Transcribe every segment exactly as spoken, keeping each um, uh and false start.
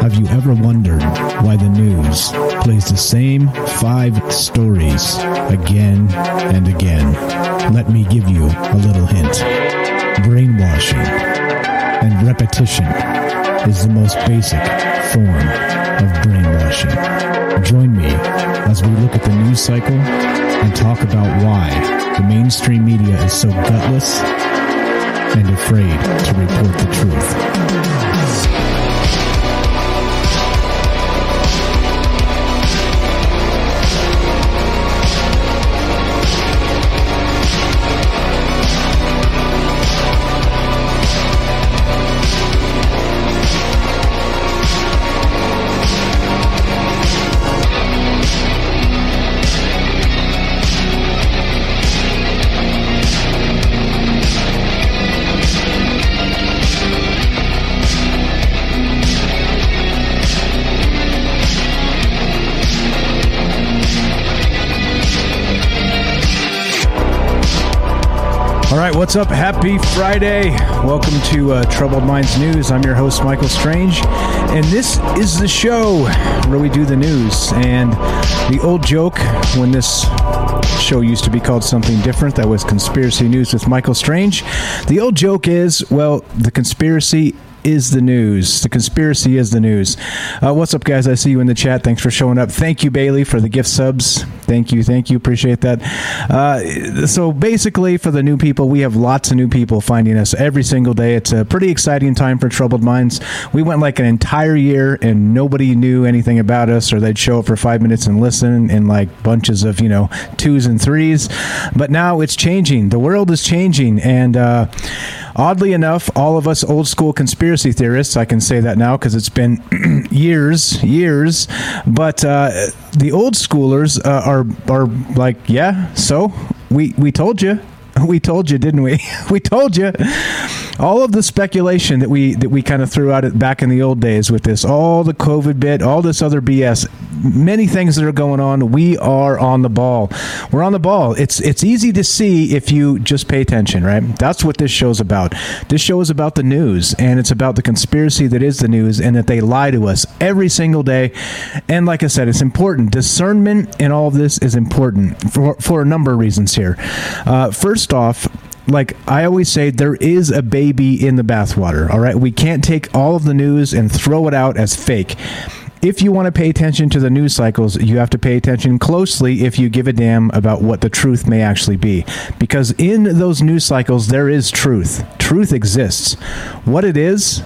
Have you ever wondered why the news plays the same five stories again and again? Let me give you a little hint. Brainwashing and repetition is the most basic form of brainwashing. Join me as we look at the news cycle and talk about why the mainstream media is so gutless and afraid to report the truth. All right, what's up? Happy Friday. Welcome to uh, Troubled Minds News. I'm your host, Michael Strange, and this is the show where we do the news. And the old joke, when this show used to be called something different, that was Conspiracy News with Michael Strange. The old joke is, well, the conspiracy is the news. The conspiracy is the news. Uh, what's up, guys? I see you in the chat. Thanks for showing up. Thank you, Bailey, for the gift subs. Thank you. Thank you. Appreciate that. Uh, so basically, for the new people, we have lots of new people finding us every single day. It's a pretty exciting time for Troubled Minds. We went like an entire year and nobody knew anything about us, or they'd show up for five minutes and listen in like bunches of, you know, twos and threes. But now it's changing. The world is changing. And uh, oddly enough, all of us old school conspiracy theorists, I can say that now because it's been years, years, but uh, the old schoolers uh, are are like, yeah, so we, we told you. We told you, didn't we? We told you. All of the speculation that we that we kind of threw out at, back in the old days with this, all the COVID bit, all this other B S, many things that are going on, we are on the ball. We're on the ball. It's it's easy to see if you just pay attention, right? That's what this show's about. This show is about the news, and it's about the conspiracy that is the news and that they lie to us every single day. And like I said, it's important. Discernment in all of this is important for, for a number of reasons here. Uh, first, First off, like I always say, there is a baby in the bathwater, all right? We can't take all of the news and throw it out as fake. If you want to pay attention to the news cycles, you have to pay attention closely if you give a damn about what the truth may actually be. Because in those news cycles, there is truth. Truth exists. What it is...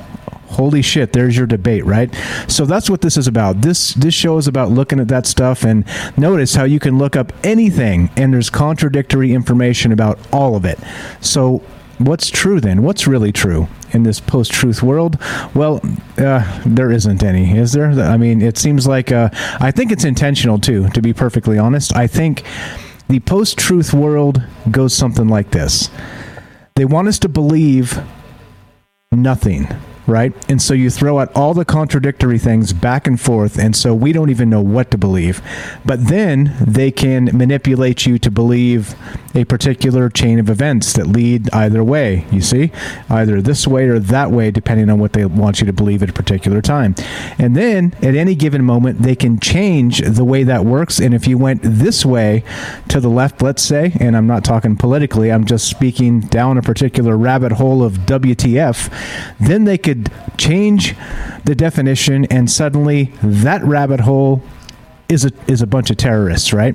Holy shit, there's your debate, right? So that's what this is about. This this show is about looking at that stuff, and notice how you can look up anything and there's contradictory information about all of it. So what's true then? What's really true in this post-truth world? Well, uh, there isn't any, is there? I mean, it seems like, uh, I think it's intentional too, to be perfectly honest. I think the post-truth world goes something like this. They want us to believe nothing. Right? And so you throw out all the contradictory things back and forth, and so we don't even know what to believe. But then they can manipulate you to believe a particular chain of events that lead either way, you see? Either this way or that way, depending on what they want you to believe at a particular time. And then, at any given moment, they can change the way that works. And if you went this way to the left, let's say, and I'm not talking politically, I'm just speaking down a particular rabbit hole of W T F, then they could change the definition, and suddenly that rabbit hole is a is a bunch of terrorists, right?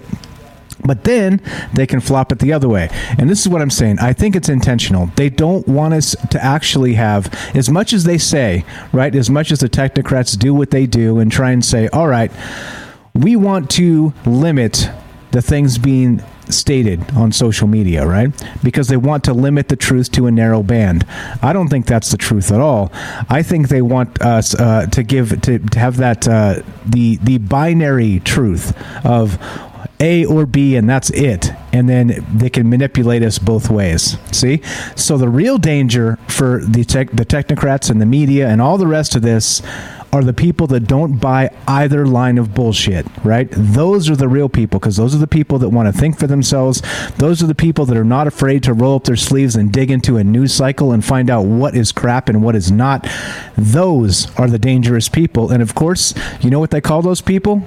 But then they can flop it the other way. And this is what I'm saying. I think it's intentional. They don't want us to actually have, as much as they say, right, as much as the technocrats do what they do and try and say, all right, we want to limit the things being stated on social media, right? Because they want to limit the truth to a narrow band. I don't think that's the truth at all. I think they want us uh, to give to, to have that uh, the the binary truth of A or B, and that's it. And then they can manipulate us both ways. See? So the real danger for the tech, the technocrats and the media and all the rest of this are the people that don't buy either line of bullshit, right? Those are the real people, because those are the people that want to think for themselves. Those are the people that are not afraid to roll up their sleeves and dig into a news cycle and find out what is crap and what is not. Those are the dangerous people. And of course, you know what they call those people?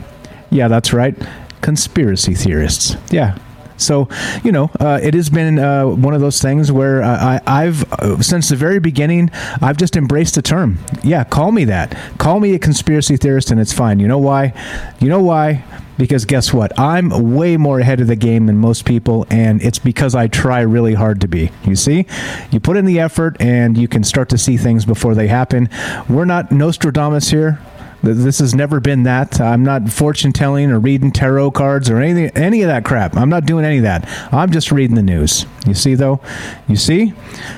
Yeah, that's right. Conspiracy theorists. Yeah. So, you know, uh, it has been uh, one of those things where I, I've, uh, since the very beginning, I've just embraced the term. Yeah, call me that. Call me a conspiracy theorist and it's fine. You know why? You know why? Because guess what? I'm way more ahead of the game than most people, and it's because I try really hard to be. You see? You put in the effort, and you can start to see things before they happen. We're not Nostradamus here. This has never been that. I'm not fortune-telling or reading tarot cards or anything, any of that crap. I'm not doing any of that. I'm just reading the news. You see, though? You see?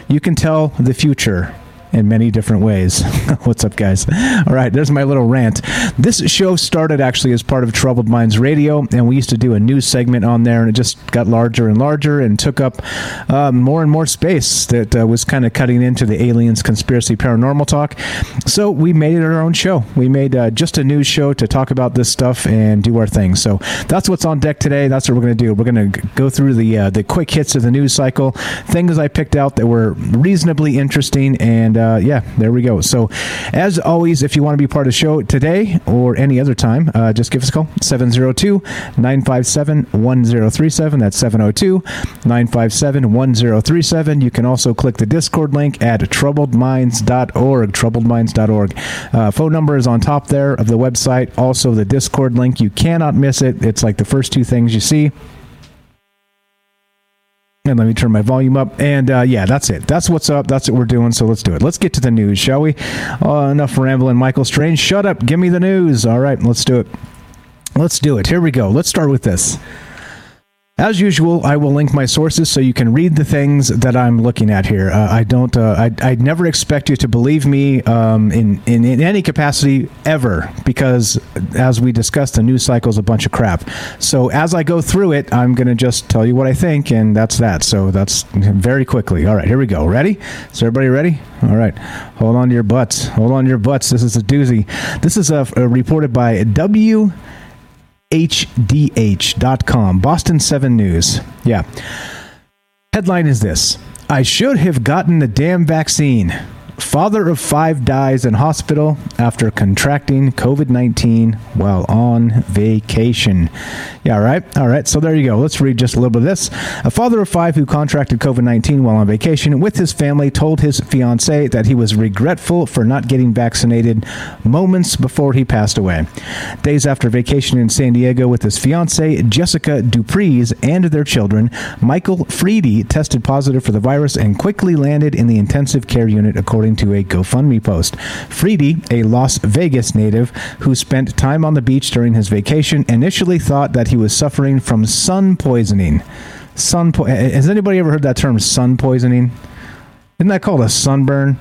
You can tell the future in many different ways. What's up, guys? All right, there's my little rant. This show started actually as part of Troubled Minds Radio, and we used to do a news segment on there, and it just got larger and larger and took up uh, more and more space that uh, was kind of cutting into the aliens, conspiracy, paranormal talk. So we made it our own show. We made uh, just a news show to talk about this stuff and do our thing. So that's what's on deck today. That's what we're going to do. We're going to go through the uh, the quick hits of the news cycle, things I picked out that were reasonably interesting, and uh, Uh, yeah, there we go. So, as always, if you want to be part of the show today or any other time, uh, just give us a call, seven oh two, nine five seven, one oh three seven. That's seven oh two, nine five seven, one oh three seven. You can also click the Discord link at troubled minds dot org, troubled minds dot org. Uh, phone number is on top there of the website. Also, the Discord link, you cannot miss it. It's like the first two things you see. And let me turn my volume up. And, uh, yeah, that's it. That's what's up. That's what we're doing. So let's do it. Let's get to the news, shall we? Uh, enough rambling, Michael Strange. Shut up. Give me the news. All right, let's do it. Let's do it. Here we go. Let's start with this. As usual, I will link my sources so you can read the things that I'm looking at here. Uh, I don't. Uh, I I never expect you to believe me um, in, in in any capacity ever, because as we discussed, the news cycle is a bunch of crap. So as I go through it, I'm going to just tell you what I think, and that's that. So that's very quickly. All right, here we go. Ready? Is everybody ready? All right. Hold on to your butts. Hold on to your butts. This is a doozy. This is a, a reported by W. W H D H dot com, Boston seven News. Yeah. Headline is this: I should have gotten the damn vaccine. Father of five dies in hospital after contracting COVID nineteen while on vacation. Yeah, all right. All right. So there you go. Let's read just a little bit of this. A father of five who contracted COVID nineteen while on vacation with his family told his fiancée that he was regretful for not getting vaccinated moments before he passed away. Days after vacation in San Diego with his fiancée, Jessica Dupree's, and their children, Michael Friede tested positive for the virus and quickly landed in the intensive care unit, according to a GoFundMe post. Friede, a Las Vegas native who spent time on the beach during his vacation, initially thought that he was suffering from sun poisoning. Sun po- Has anybody ever heard that term, sun poisoning? Isn't that called a sunburn?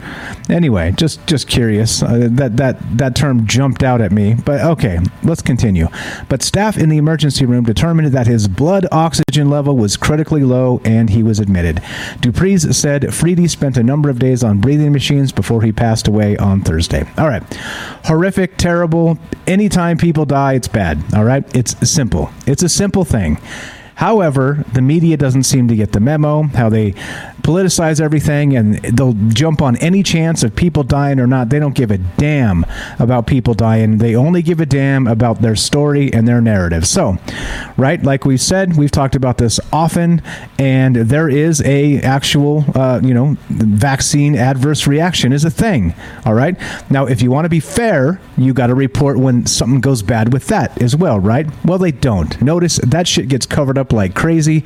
Anyway, just just curious. Uh, that, that, that term jumped out at me. But okay, let's continue. But staff in the emergency room determined that his blood oxygen level was critically low and he was admitted. Dupree's said Friede spent a number of days on breathing machines before he passed away on Thursday. All right. Horrific, terrible. Anytime people die, it's bad. All right. It's simple. It's a simple thing. However, the media doesn't seem to get the memo, how they politicize everything, and they'll jump on any chance of people dying or not. They don't give a damn about people dying. They only give a damn about their story and their narrative. So, right, like we've said, we've talked about this often, and there is a actual, uh, you know, vaccine adverse reaction is a thing, all right? Now, if you want to be fair, you got to report when something goes bad with that as well, right? Well, they don't. Notice that shit gets covered up like crazy,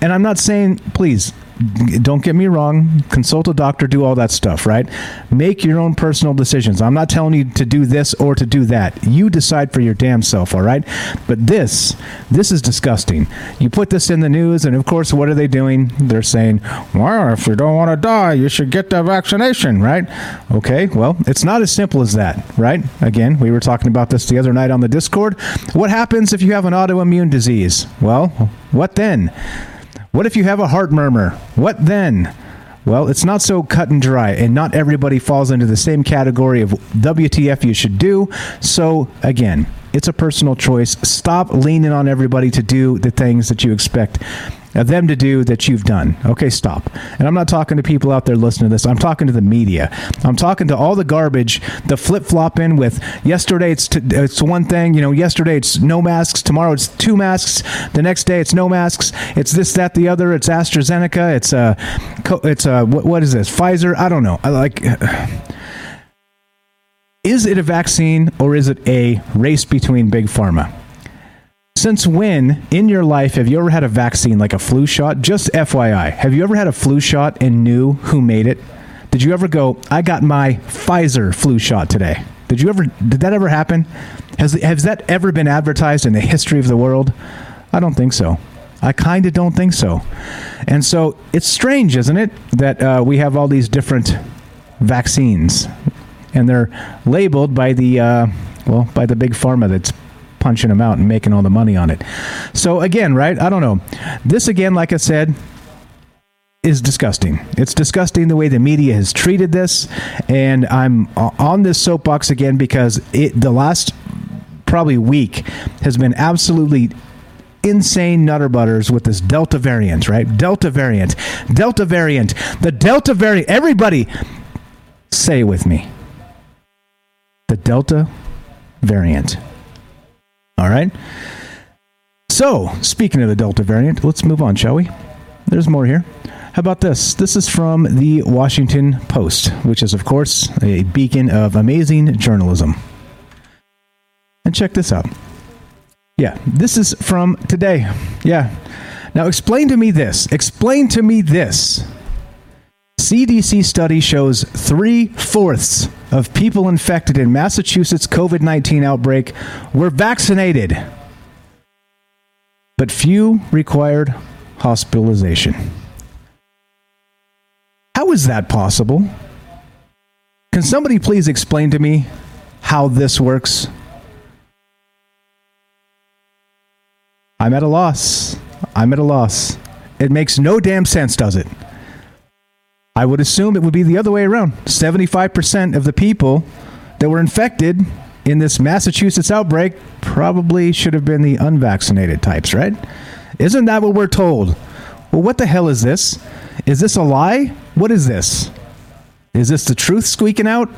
and I'm not saying, please, don't get me wrong, consult a doctor, do all that stuff, right? Make your own personal decisions. I'm not telling you to do this or to do that. You decide for your damn self, all right? But this, this is disgusting. You put this in the news, and of course, what are they doing? They're saying, well, if you don't want to die, you should get the vaccination, right? Okay, well, it's not as simple as that, right? Again, we were talking about this the other night on the Discord. What happens if you have an autoimmune disease? Well, what then? What if you have a heart murmur? What then? Well, it's not so cut and dry, and not everybody falls into the same category of W T F you should do. So, again, it's a personal choice. Stop leaning on everybody to do the things that you expect of them to do that you've done. Okay, stop. And I'm not talking to people out there listening to this. I'm talking to the media. I'm talking to all the garbage, the flip-flopping with yesterday it's t- it's one thing, you know, yesterday it's no masks, tomorrow it's two masks, the next day it's no masks, it's this, that, the other, it's AstraZeneca, it's uh, it's uh, what, what is this, Pfizer? I don't know. I like... Is it a vaccine or is it a race between big pharma? Since when in your life have you ever had a vaccine like a flu shot? Just F Y I, have you ever had a flu shot and knew who made it? Did you ever go, I got my Pfizer flu shot today? Did you ever? Did that ever happen? Has, has that ever been advertised in the history of the world? I don't think so. I kind of don't think so. And so it's strange, isn't it, that uh, we have all these different vaccines. And they're labeled by the, uh, well, by the big pharma that's punching them out and making all the money on it. So again, right? I don't know. This again, like I said, is disgusting. It's disgusting the way the media has treated this. And I'm on this soapbox again because it, the last probably week has been absolutely insane nutter butters with this Delta variant, right? Delta variant, Delta variant, the Delta variant. Everybody say with me. The Delta variant. All right. So, speaking of the Delta variant, let's move on, shall we? There's more here. How about this? This is from the Washington Post, which is, of course, a beacon of amazing journalism. And check this out. Yeah, this is from today. Yeah. Now, explain to me this. Explain to me this. C D C study shows three-fourths of people infected in Massachusetts covid nineteen outbreak were vaccinated, but few required hospitalization. How is that possible? Can somebody please explain to me how this works? I'm at a loss. I'm at a loss. It makes no damn sense, does it? I would assume it would be the other way around. seventy-five percent of the people that were infected in this Massachusetts outbreak probably should have been the unvaccinated types, right? Isn't that what we're told? Well, what the hell is this? Is this a lie? What is this? Is this the truth squeaking out?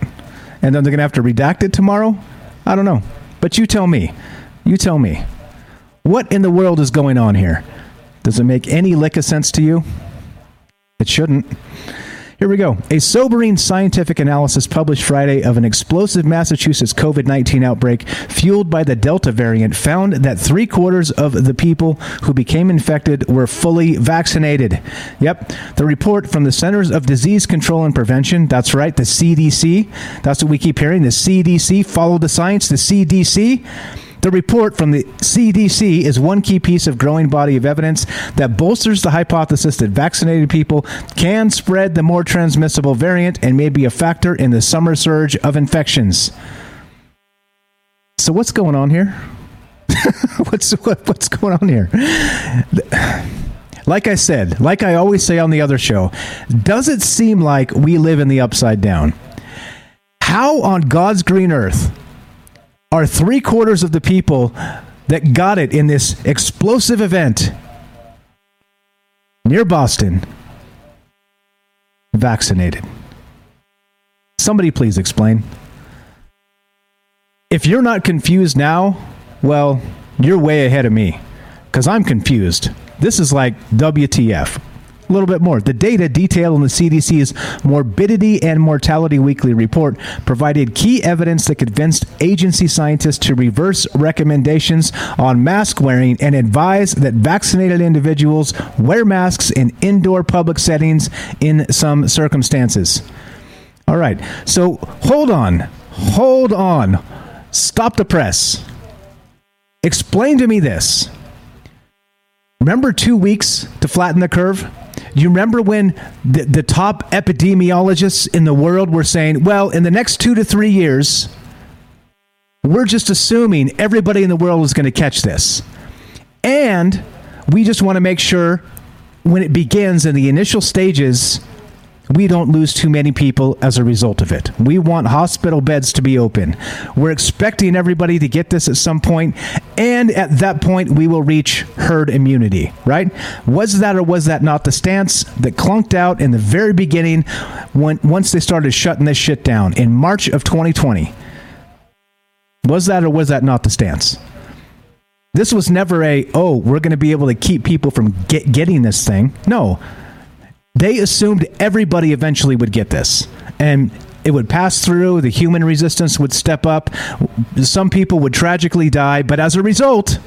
And then they're going to have to redact it tomorrow? I don't know. But you tell me. You tell me. What in the world is going on here? Does it make any lick of sense to you? It shouldn't. Here we go. A sobering scientific analysis published Friday of an explosive Massachusetts covid nineteen outbreak fueled by the Delta variant found that three quarters of the people who became infected were fully vaccinated. Yep. The report from the Centers of Disease Control and Prevention, that's right, the C D C, that's what we keep hearing, the C D C, follow the science, the C D C. The report from the C D C is one key piece of growing body of evidence that bolsters the hypothesis that vaccinated people can spread the more transmissible variant and may be a factor in the summer surge of infections. So what's going on here? what's what, what's going on here? Like I said, like I always say on the other show, does it seem like we live in the upside down? How on God's green earth are three quarters of the people that got it in this explosive event near Boston vaccinated? Somebody please explain. If you're not confused now, well, you're way ahead of me because I'm confused. This is like W T F. a little bit more. The data detailed in the C D C's Morbidity and Mortality Weekly Report provided key evidence that convinced agency scientists to reverse recommendations on mask wearing and advise that vaccinated individuals wear masks in indoor public settings in some circumstances. All right. So hold on. Hold on. Stop the press. Explain to me this. Remember two weeks to flatten the curve? You remember when the, the top epidemiologists in the world were saying, well, in the next two to three years, we're just assuming everybody in the world is going to catch this. And we just want to make sure when it begins in the initial stages, we don't lose too many people as a result of it. We want hospital beds to be open. We're expecting everybody to get this at some point, and at that point, we will reach herd immunity, right? Was that or was that not the stance that clunked out in the very beginning when once they started shutting this shit down in March of twenty twenty? Was that or was that not the stance? This was never a, oh, we're going to be able to keep people from get, getting this thing. No. They assumed everybody eventually would get this, and it would pass through. The human resistance would step up. Some people would tragically die, but as a result,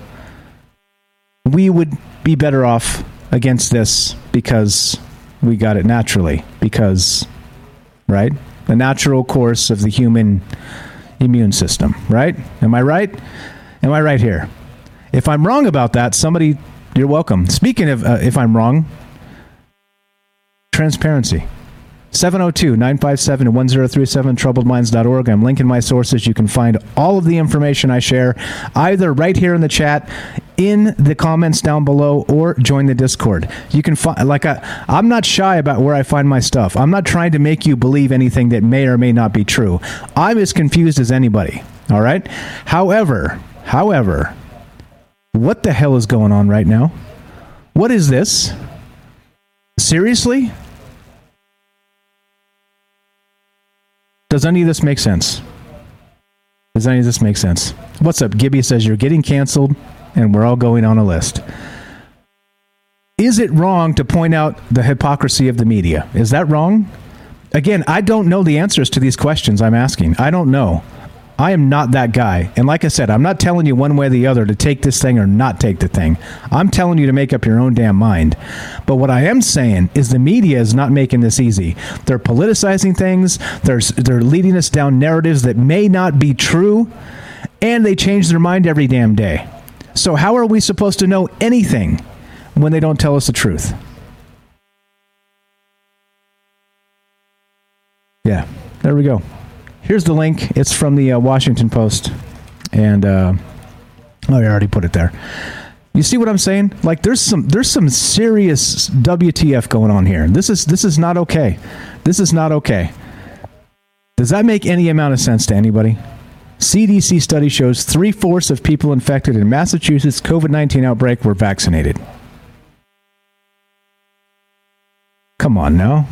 we would be better off against this because we got it naturally, because, right? The natural course of the human immune system, right? Am I right? Am I right here? If I'm wrong about that, somebody, you're welcome. Speaking of uh, if I'm wrong, transparency. seven oh two, nine five seven, one oh three seven, troubled minds dot org. I'm linking my sources. You can find all of the information I share either right here in the chat, in the comments down below, or join the Discord. You can find, like, I, I'm not shy about where I find my stuff. I'm not trying to make you believe anything that may or may not be true. I'm as confused as anybody. All right. However, however, what the hell is going on right now? What is this? Seriously? Does any of this make sense? Does any of this make sense? What's up? Gibby says you're getting canceled and we're all going on a list. Is it wrong to point out the hypocrisy of the media? Is that wrong? Again, I don't know the answers to these questions I'm asking. I don't know. I am not that guy. And like I said, I'm not telling you one way or the other to take this thing or not take the thing. I'm telling you to make up your own damn mind. But what I am saying is the media is not making this easy. They're politicizing things. They're, they're leading us down narratives that may not be true. And they change their mind every damn day. So how are we supposed to know anything when they don't tell us the truth? Yeah, there we go. Here's the link. It's from the uh, Washington Post. And, uh, oh, I already put it there. You see what I'm saying? Like, there's some there's some serious W T F going on here. This is this is not okay. This is not okay. Does that make any amount of sense to anybody? C D C study shows three-fourths of people infected in Massachusetts' covid nineteen outbreak were vaccinated. Come on now.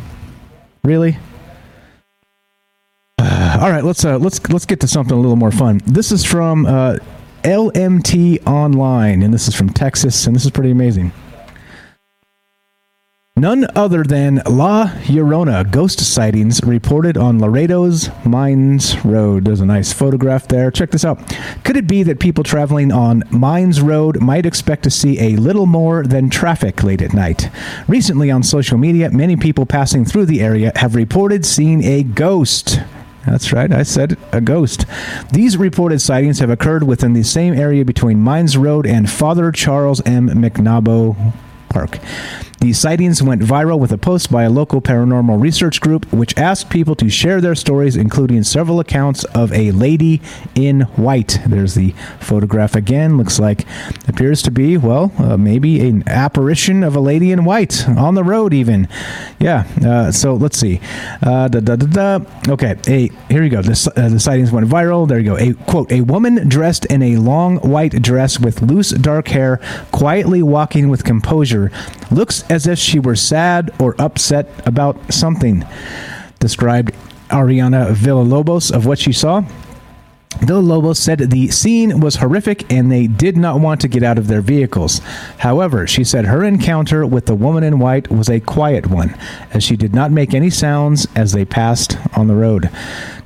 Really? All right, let's uh, let's let's get to something a little more fun. This is from uh, L M T Online, and this is from Texas, and this is pretty amazing. None other than La Llorona ghost sightings reported on Laredo's Mines Road. There's a nice photograph there. Check this out. Could it be that people traveling on Mines Road might expect to see a little more than traffic late at night? Recently on social media, many people passing through the area have reported seeing a ghost. That's right. I said a ghost. These reported sightings have occurred within the same area between Mines Road and Father Charles M. McNabo Park. These sightings went viral with a post by a local paranormal research group, which asked people to share their stories, including several accounts of a lady in white. There's the photograph again. Looks like appears to be, well, uh, maybe an apparition of a lady in white on the road even. Yeah. Uh, so let's see. Uh, da, da, da, da. Okay. A, here we go. This, uh, the sightings went viral. There you go. A quote, a woman dressed in a long white dress with loose dark hair, quietly walking with composure, looks at as if she were sad or upset about something, described Ariana Villalobos of what she saw. The Lobos said the scene was horrific and they did not want to get out of their vehicles. However, she said her encounter with the woman in white was a quiet one, as she did not make any sounds as they passed on the road.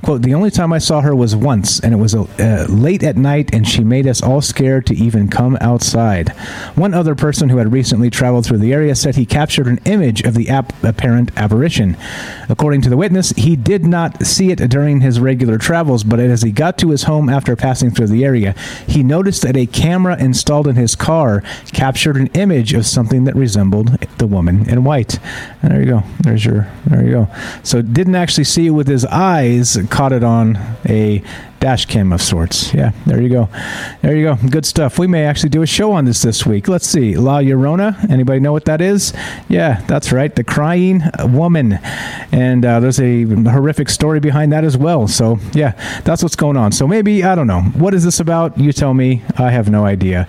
Quote, the only time I saw her was once, and it was uh, late at night, and she made us all scared to even come outside. One other person who had recently traveled through the area said he captured an image of the ap- apparent apparition. According to the witness, he did not see it during his regular travels, but as he got to his home after passing through the area, he noticed that a camera installed in his car captured an image of something that resembled the woman in white. And there you go. There's your, there you go. So didn't actually see it with his eyes, caught it on a dash cam of sorts. Yeah, there you go. There you go. Good stuff. We may actually do a show on this this week. Let's see. La Llorona. Anybody know what that is? Yeah, that's right. The crying woman. And uh, there's a horrific story behind that as well. So, yeah, that's what's going on. So maybe, I don't know. What is this about? You tell me. I have no idea.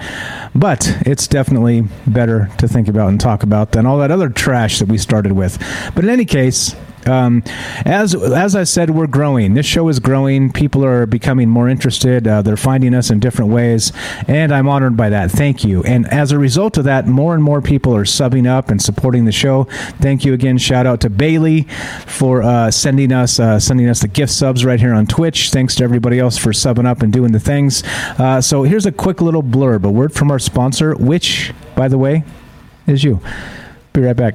But it's definitely better to think about and talk about than all that other trash that we started with. But in any case, Um, as as I said, we're growing. This show is growing. People are becoming more interested. Uh, they're finding us in different ways, and I'm honored by that. Thank you. And as a result of that, more and more people are subbing up and supporting the show. Thank you again. Shout out to Bailey for uh, sending us uh, sending us the gift subs right here on Twitch. Thanks to everybody else for subbing up and doing the things. Uh, so here's a quick little blurb, a word from our sponsor, which, by the way, is you. Be right back.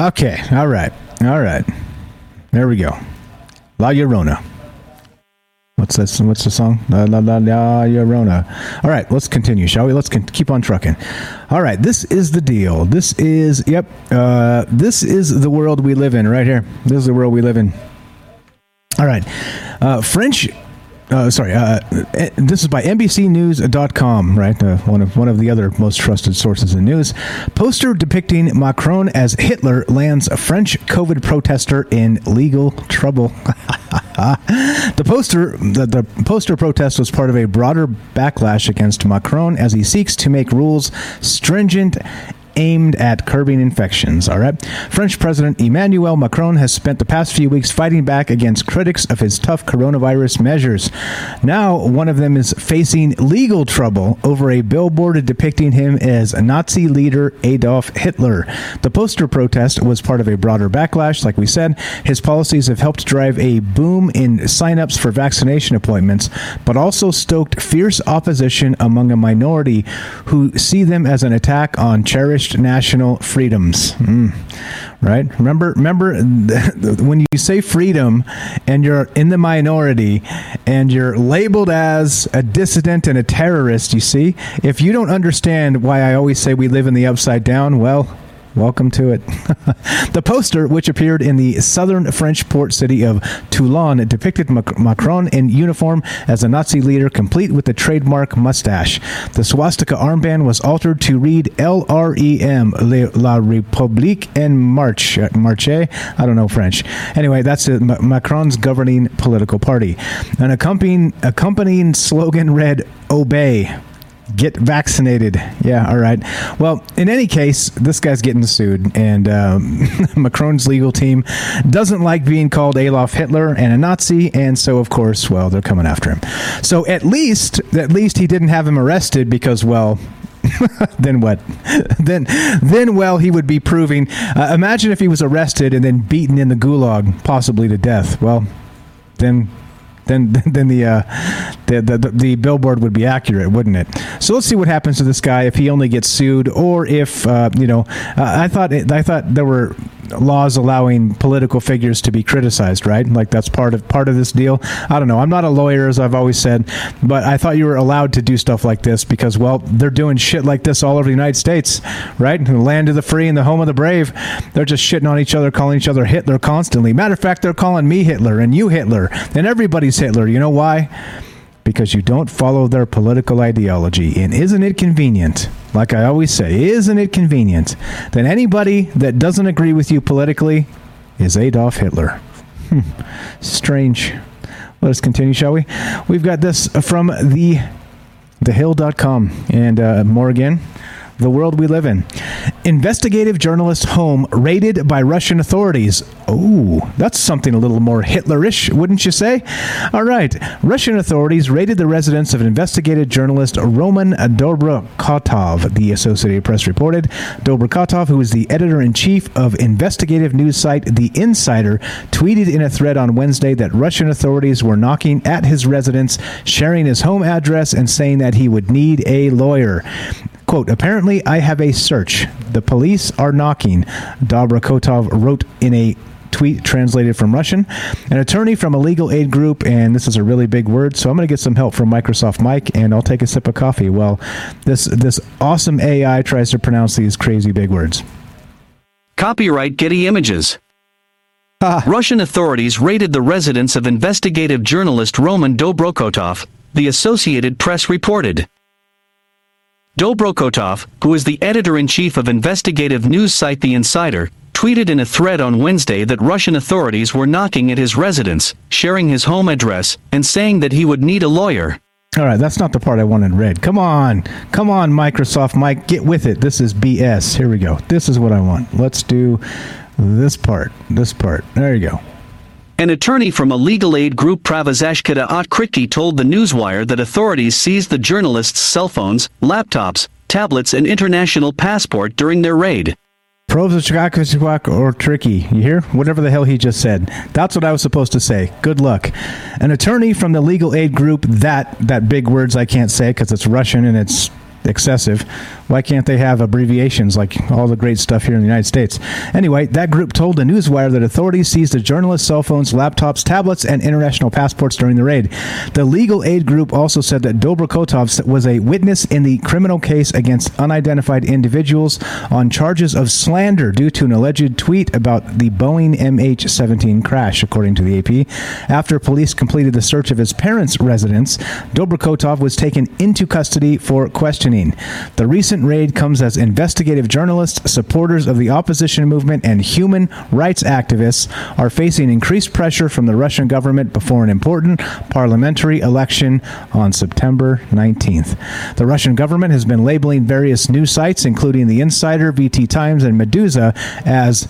Okay. All right. All right. There we go. La Llorona. What's that? What's the song? La, la, la, la Llorona. All right. Let's continue, shall we? Let's con- keep on trucking. All right. This is the deal. This is, yep. Uh, this is the world we live in right here. This is the world we live in. All right. Uh, French... Uh, sorry, uh, this is by N B C News dot com, right? Uh, one of one of the other most trusted sources in news. Poster depicting Macron as Hitler lands a French COVID protester in legal trouble. The poster, the, the poster protest was part of a broader backlash against Macron as he seeks to make rules stringent aimed at curbing infections, all right? French President Emmanuel Macron has spent the past few weeks fighting back against critics of his tough coronavirus measures. Now, one of them is facing legal trouble over a billboard depicting him as Nazi leader Adolf Hitler. The poster protest was part of a broader backlash, like we said. His policies have helped drive a boom in signups for vaccination appointments, but also stoked fierce opposition among a minority who see them as an attack on cherished national freedoms. Mm. Right? Remember, remember when you say freedom and you're in the minority and you're labeled as a dissident and a terrorist, you see, if you don't understand why I always say we live in the upside down, well, welcome to it. The poster, which appeared in the southern French port city of Toulon, depicted Mac- Macron in uniform as a Nazi leader, complete with a trademark mustache. The swastika armband was altered to read L R E M, Le- La République en Marche. Marche? I don't know French. Anyway, that's it, M- Macron's governing political party. An accompanying, accompanying slogan read, Obey. Get vaccinated. Yeah, all right. Well, in any case, this guy's getting sued, and um, Macron's legal team doesn't like being called Adolf Hitler and a Nazi, and so, of course, well, they're coming after him. So at least, at least he didn't have him arrested because, well... then what? then, then well, he would be proving... Uh, imagine if he was arrested and then beaten in the gulag, possibly to death. Well, then... Then, then the, uh, the the the billboard would be accurate, wouldn't it? So let's see what happens to this guy if he only gets sued, or if uh, you know. Uh, I thought I thought there were laws allowing political figures to be criticized, right? Like that's part of part of this deal. I don't know. I'm not a lawyer, as I've always said, but I thought you were allowed to do stuff like this because, well, they're doing shit like this all over the United States, right? The land of the free and the home of the brave. They're just shitting on each other, calling each other Hitler constantly. Matter of fact, they're calling me Hitler and you Hitler and everybody's Hitler. You know why? Because you don't follow their political ideology. And isn't it convenient, like I always say, isn't it convenient that anybody that doesn't agree with you politically is Adolf Hitler? Hmm. Strange. Let us continue, shall we? We've got this from the the hill dot com and uh, more again. The world we live in. Investigative journalist home raided by Russian authorities. Oh, that's something a little more Hitlerish, wouldn't you say? All right. Russian authorities raided the residence of investigative journalist Roman Dobrokhotov, the Associated Press reported. Dobrokhotov, who is the editor-in-chief of investigative news site The Insider, tweeted in a thread on Wednesday that Russian authorities were knocking at his residence, sharing his home address, and saying that he would need a lawyer. Quote, apparently I have a search. The police are knocking, Dobrokhotov wrote in a tweet translated from Russian. An attorney from a legal aid group, and this is a really big word, so I'm going to get some help from Microsoft Mike, and I'll take a sip of coffee. Well, this this awesome A I tries to pronounce these crazy big words. Copyright Getty Images. Ah. Russian authorities raided the residence of investigative journalist Roman Dobrokhotov, the Associated Press reported. Dobrokhotov, who is the editor-in-chief of investigative news site The Insider, tweeted in a thread on Wednesday that Russian authorities were knocking at his residence, sharing his home address, and saying that he would need a lawyer. All right, that's not the part I wanted read. Come on. Come on, Microsoft Mike. Get with it. This is B S. Here we go. This is what I want. Let's do this part. This part. There you go. An attorney from a legal aid group, Pravazhashkita Otkriki, told the Newswire that authorities seized the journalist's cell phones, laptops, tablets, and international passport during their raid. Pravazhashkita Otkriki, you hear? Whatever the hell he just said. That's what I was supposed to say. Good luck. An attorney from the legal aid group, that, that big words I can't say because it's Russian and it's excessive. Why can't they have abbreviations like all the great stuff here in the United States? Anyway, that group told the Newswire that authorities seized the journalist's cell phones, laptops, tablets, and international passports during the raid. The legal aid group also said that Dobrokhotov was a witness in the criminal case against unidentified individuals on charges of slander due to an alleged tweet about the Boeing M H seventeen crash, according to the A P. After police completed the search of his parents' residence, Dobrokhotov was taken into custody for questioning. The recent raid comes as investigative journalists, supporters of the opposition movement, and human rights activists are facing increased pressure from the Russian government before an important parliamentary election on September nineteenth. The Russian government has been labeling various news sites, including The Insider, V T Times, and Meduza, as,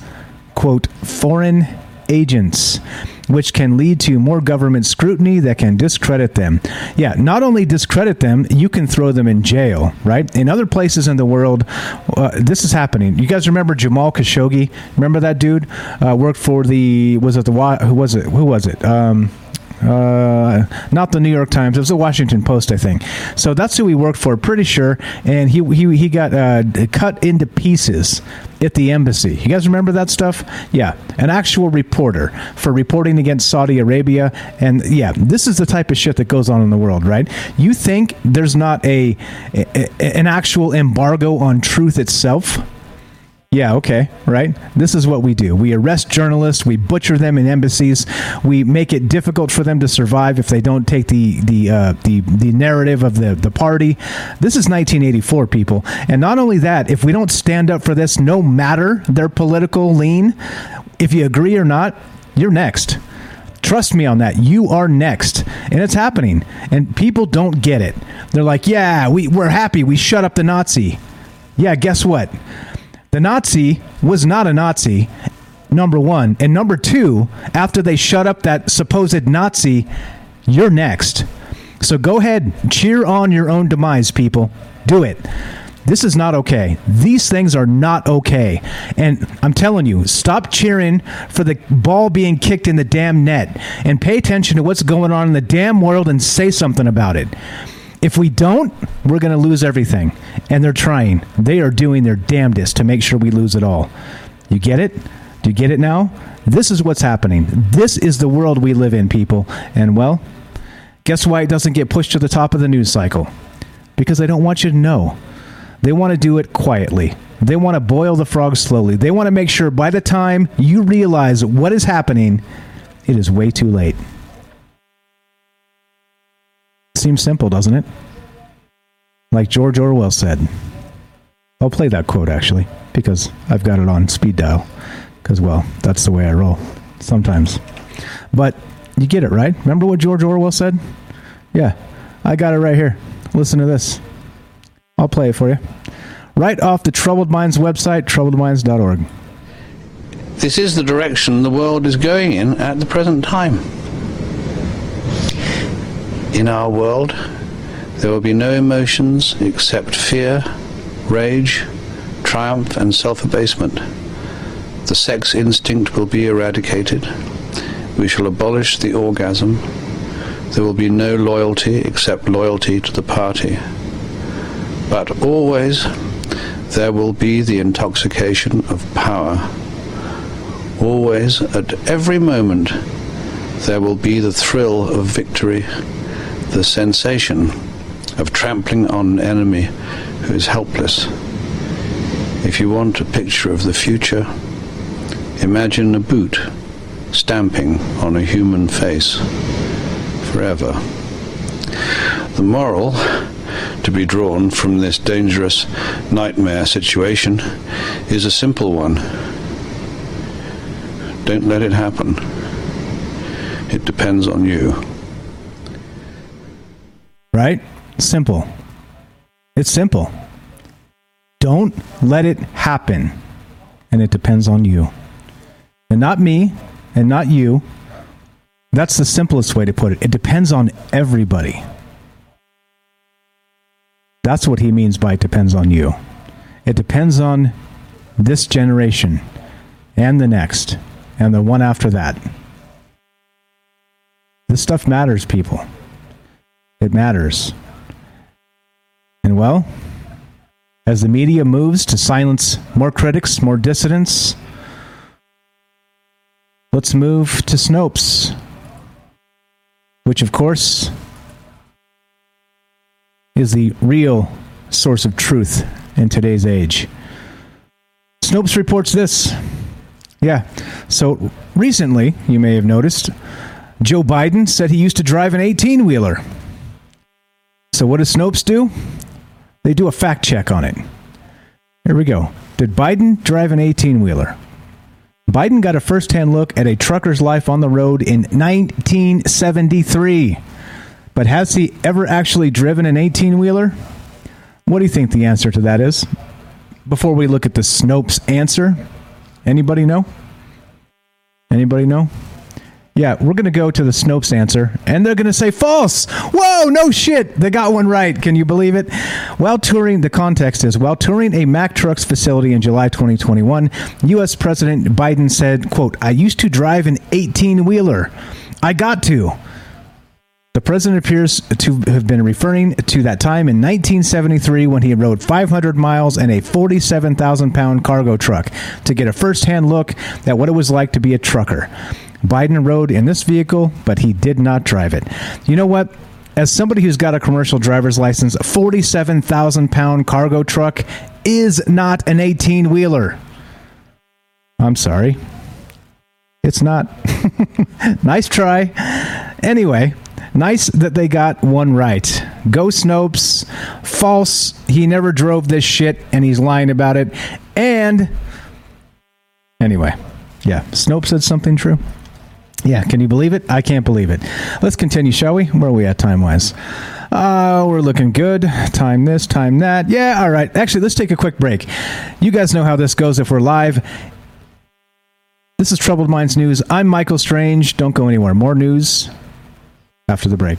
quote, foreign agents, which can lead to more government scrutiny that can discredit them. Yeah, not only discredit them, you can throw them in jail, right? In other places in the world, uh, this is happening. You guys remember Jamal Khashoggi? Remember that dude? Uh, worked for the, was it the, who was it? Who was it? Um, Uh, not the New York Times. It was the Washington Post, I think. So that's who he worked for, pretty sure. And he he he got uh, cut into pieces at the embassy. You guys remember that stuff? Yeah, an actual reporter for reporting against Saudi Arabia. And yeah, this is the type of shit that goes on in the world, right? You think there's not a, a, a an actual embargo on truth itself? Yeah, okay, right? This is what we do. We arrest journalists. We butcher them in embassies. We make it difficult for them to survive if they don't take the the uh, the, the narrative of the, the party. This is nineteen eighty-four, people. And not only that, if we don't stand up for this, no matter their political lean, if you agree or not, you're next. Trust me on that. You are next. And it's happening. And people don't get it. They're like, yeah, we, we're happy. We shut up the Nazi. Yeah, guess what? The Nazi was not a Nazi, number one. And number two, after they shut up that supposed Nazi, you're next. So go ahead, cheer on your own demise, people. Do it. This is not okay. These things are not okay. And I'm telling you, stop cheering for the ball being kicked in the damn net and pay attention to what's going on in the damn world and say something about it. If we don't, we're going to lose everything. And they're trying. They are doing their damnedest to make sure we lose it all. You get it? Do you get it now? This is what's happening. This is the world we live in, people. And, well, guess why it doesn't get pushed to the top of the news cycle? Because they don't want you to know. They want to do it quietly. They want to boil the frog slowly. They want to make sure by the time you realize what is happening, it is way too late. Seems simple, doesn't it? Like George Orwell said. I'll play that quote, actually, because I've got it on speed dial. Because, well, that's the way I roll sometimes. But you get it, right? Remember what George Orwell said? Yeah, I got it right here. Listen to this. I'll play it for you. Right off the Troubled Minds website, troubled minds dot org. This is the direction the world is going in at the present time. In our world, there will be no emotions except fear, rage, triumph, and self-abasement. The sex instinct will be eradicated. We shall abolish the orgasm. There will be no loyalty except loyalty to the party. But always, there will be the intoxication of power. Always, at every moment, there will be the thrill of victory, the sensation of trampling on an enemy who is helpless. If you want a picture of the future, imagine a boot stamping on a human face forever. The moral to be drawn from this dangerous nightmare situation is a simple one. Don't let it happen. It depends on you. Right? Simple. It's simple. Don't let it happen. And it depends on you. And not me, and not you. That's the simplest way to put it. It depends on everybody. That's what he means by it depends on you. It depends on this generation, and the next, and the one after that. This stuff matters, people. It matters. And well, as the media moves to silence more critics, more dissidents, let's move to Snopes, which, of course, is the real source of truth in today's age. Snopes reports this. Yeah. So recently, you may have noticed, Joe Biden said he used to drive an eighteen-wheeler. So what does Snopes do? They do a fact check on it. Here we go. Did Biden drive an eighteen-wheeler? Biden got a first-hand look at a trucker's life on the road in nineteen seventy-three. But has he ever actually driven an eighteen-wheeler? What do you think the answer to that is? Before we look at the Snopes answer, anybody know? Anybody know? Yeah, we're going to go to the Snopes answer, and they're going to say false. Whoa, no shit. They got one right. Can you believe it? While touring, the context is, while touring a Mack Trucks facility in July twenty twenty-one, U S President Biden said, quote, I used to drive an eighteen-wheeler. I got to. The president appears to have been referring to that time in nineteen seventy-three when he rode five hundred miles in a forty-seven thousand pound cargo truck to get a first-hand look at what it was like to be a trucker. Biden rode in this vehicle, but he did not drive it. You know what? As somebody who's got a commercial driver's license, a forty-seven thousand pound cargo truck is not an eighteen-wheeler. I'm sorry. It's not. Nice try. Anyway, nice that they got one right. Go Snopes. False. He never drove this shit, and he's lying about it. And anyway, yeah, Snopes said something true. Yeah, can you believe it? I can't believe it. Let's continue, shall we? Where are we at time-wise? Uh, we're looking good. Time this, time that. Yeah, all right. Actually, let's take a quick break. You guys know how this goes if we're live. This is Troubled Minds News. I'm Michael Strange. Don't go anywhere. More news after the break.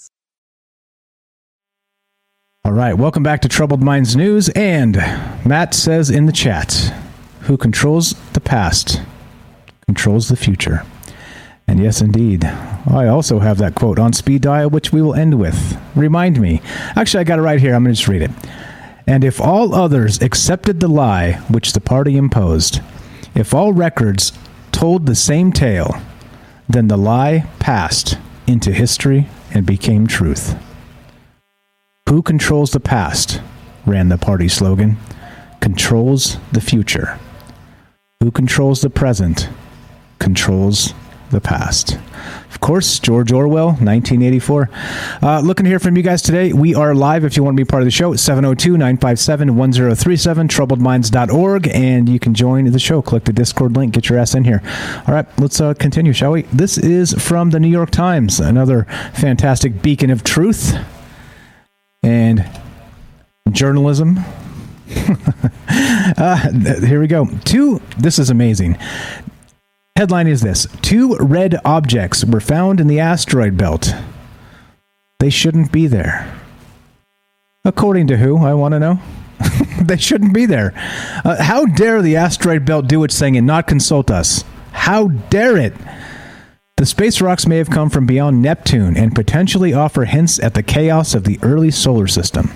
All right, welcome back to Troubled Minds News. And Matt says in the chat, who controls the past controls the future. And yes, indeed. I also have that quote on speed dial, which we will end with. Remind me. Actually, I got it right here. I'm going to just read it. And if all others accepted the lie which the party imposed, if all records told the same tale, then the lie passed into history and became truth. Who controls the past, ran the party slogan, controls the future. Who controls the present, controls the past. Of course, George Orwell, nineteen eighty-four. Uh, looking to hear from you guys today. We are live if you want to be part of the show. It's seven oh two, nine five seven, one oh three seven, troubled minds dot org, and you can join the show. Click the Discord link. Get your ass in here. All right, let's uh, continue, shall we? This is from the New York Times, another fantastic beacon of truth and journalism. uh, here we go. Two, this is amazing. Headline is this: two red objects were found in the asteroid belt. They shouldn't be there. According to who? I want to know. They shouldn't be there. Uh, how dare the asteroid belt do its thing and not consult us? How dare it? The space rocks may have come from beyond Neptune and potentially offer hints at the chaos of the early solar system.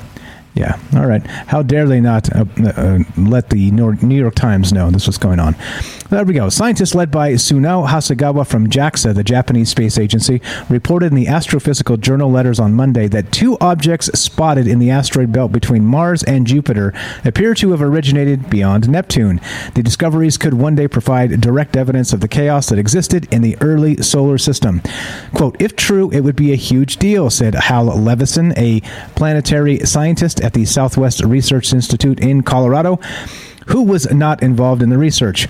Yeah, all right. How dare they not uh, uh, let the New York Times know this was going on? There we go. Scientists led by Sunao Hasegawa from JAXA, the Japanese space agency, reported in the Astrophysical Journal letters on Monday that two objects spotted in the asteroid belt between Mars and Jupiter appear to have originated beyond Neptune. The discoveries could one day provide direct evidence of the chaos that existed in the early solar system. Quote, if true, it would be a huge deal, said Hal Levison, a planetary scientist at the Southwest Research Institute in Colorado, who was not involved in the research.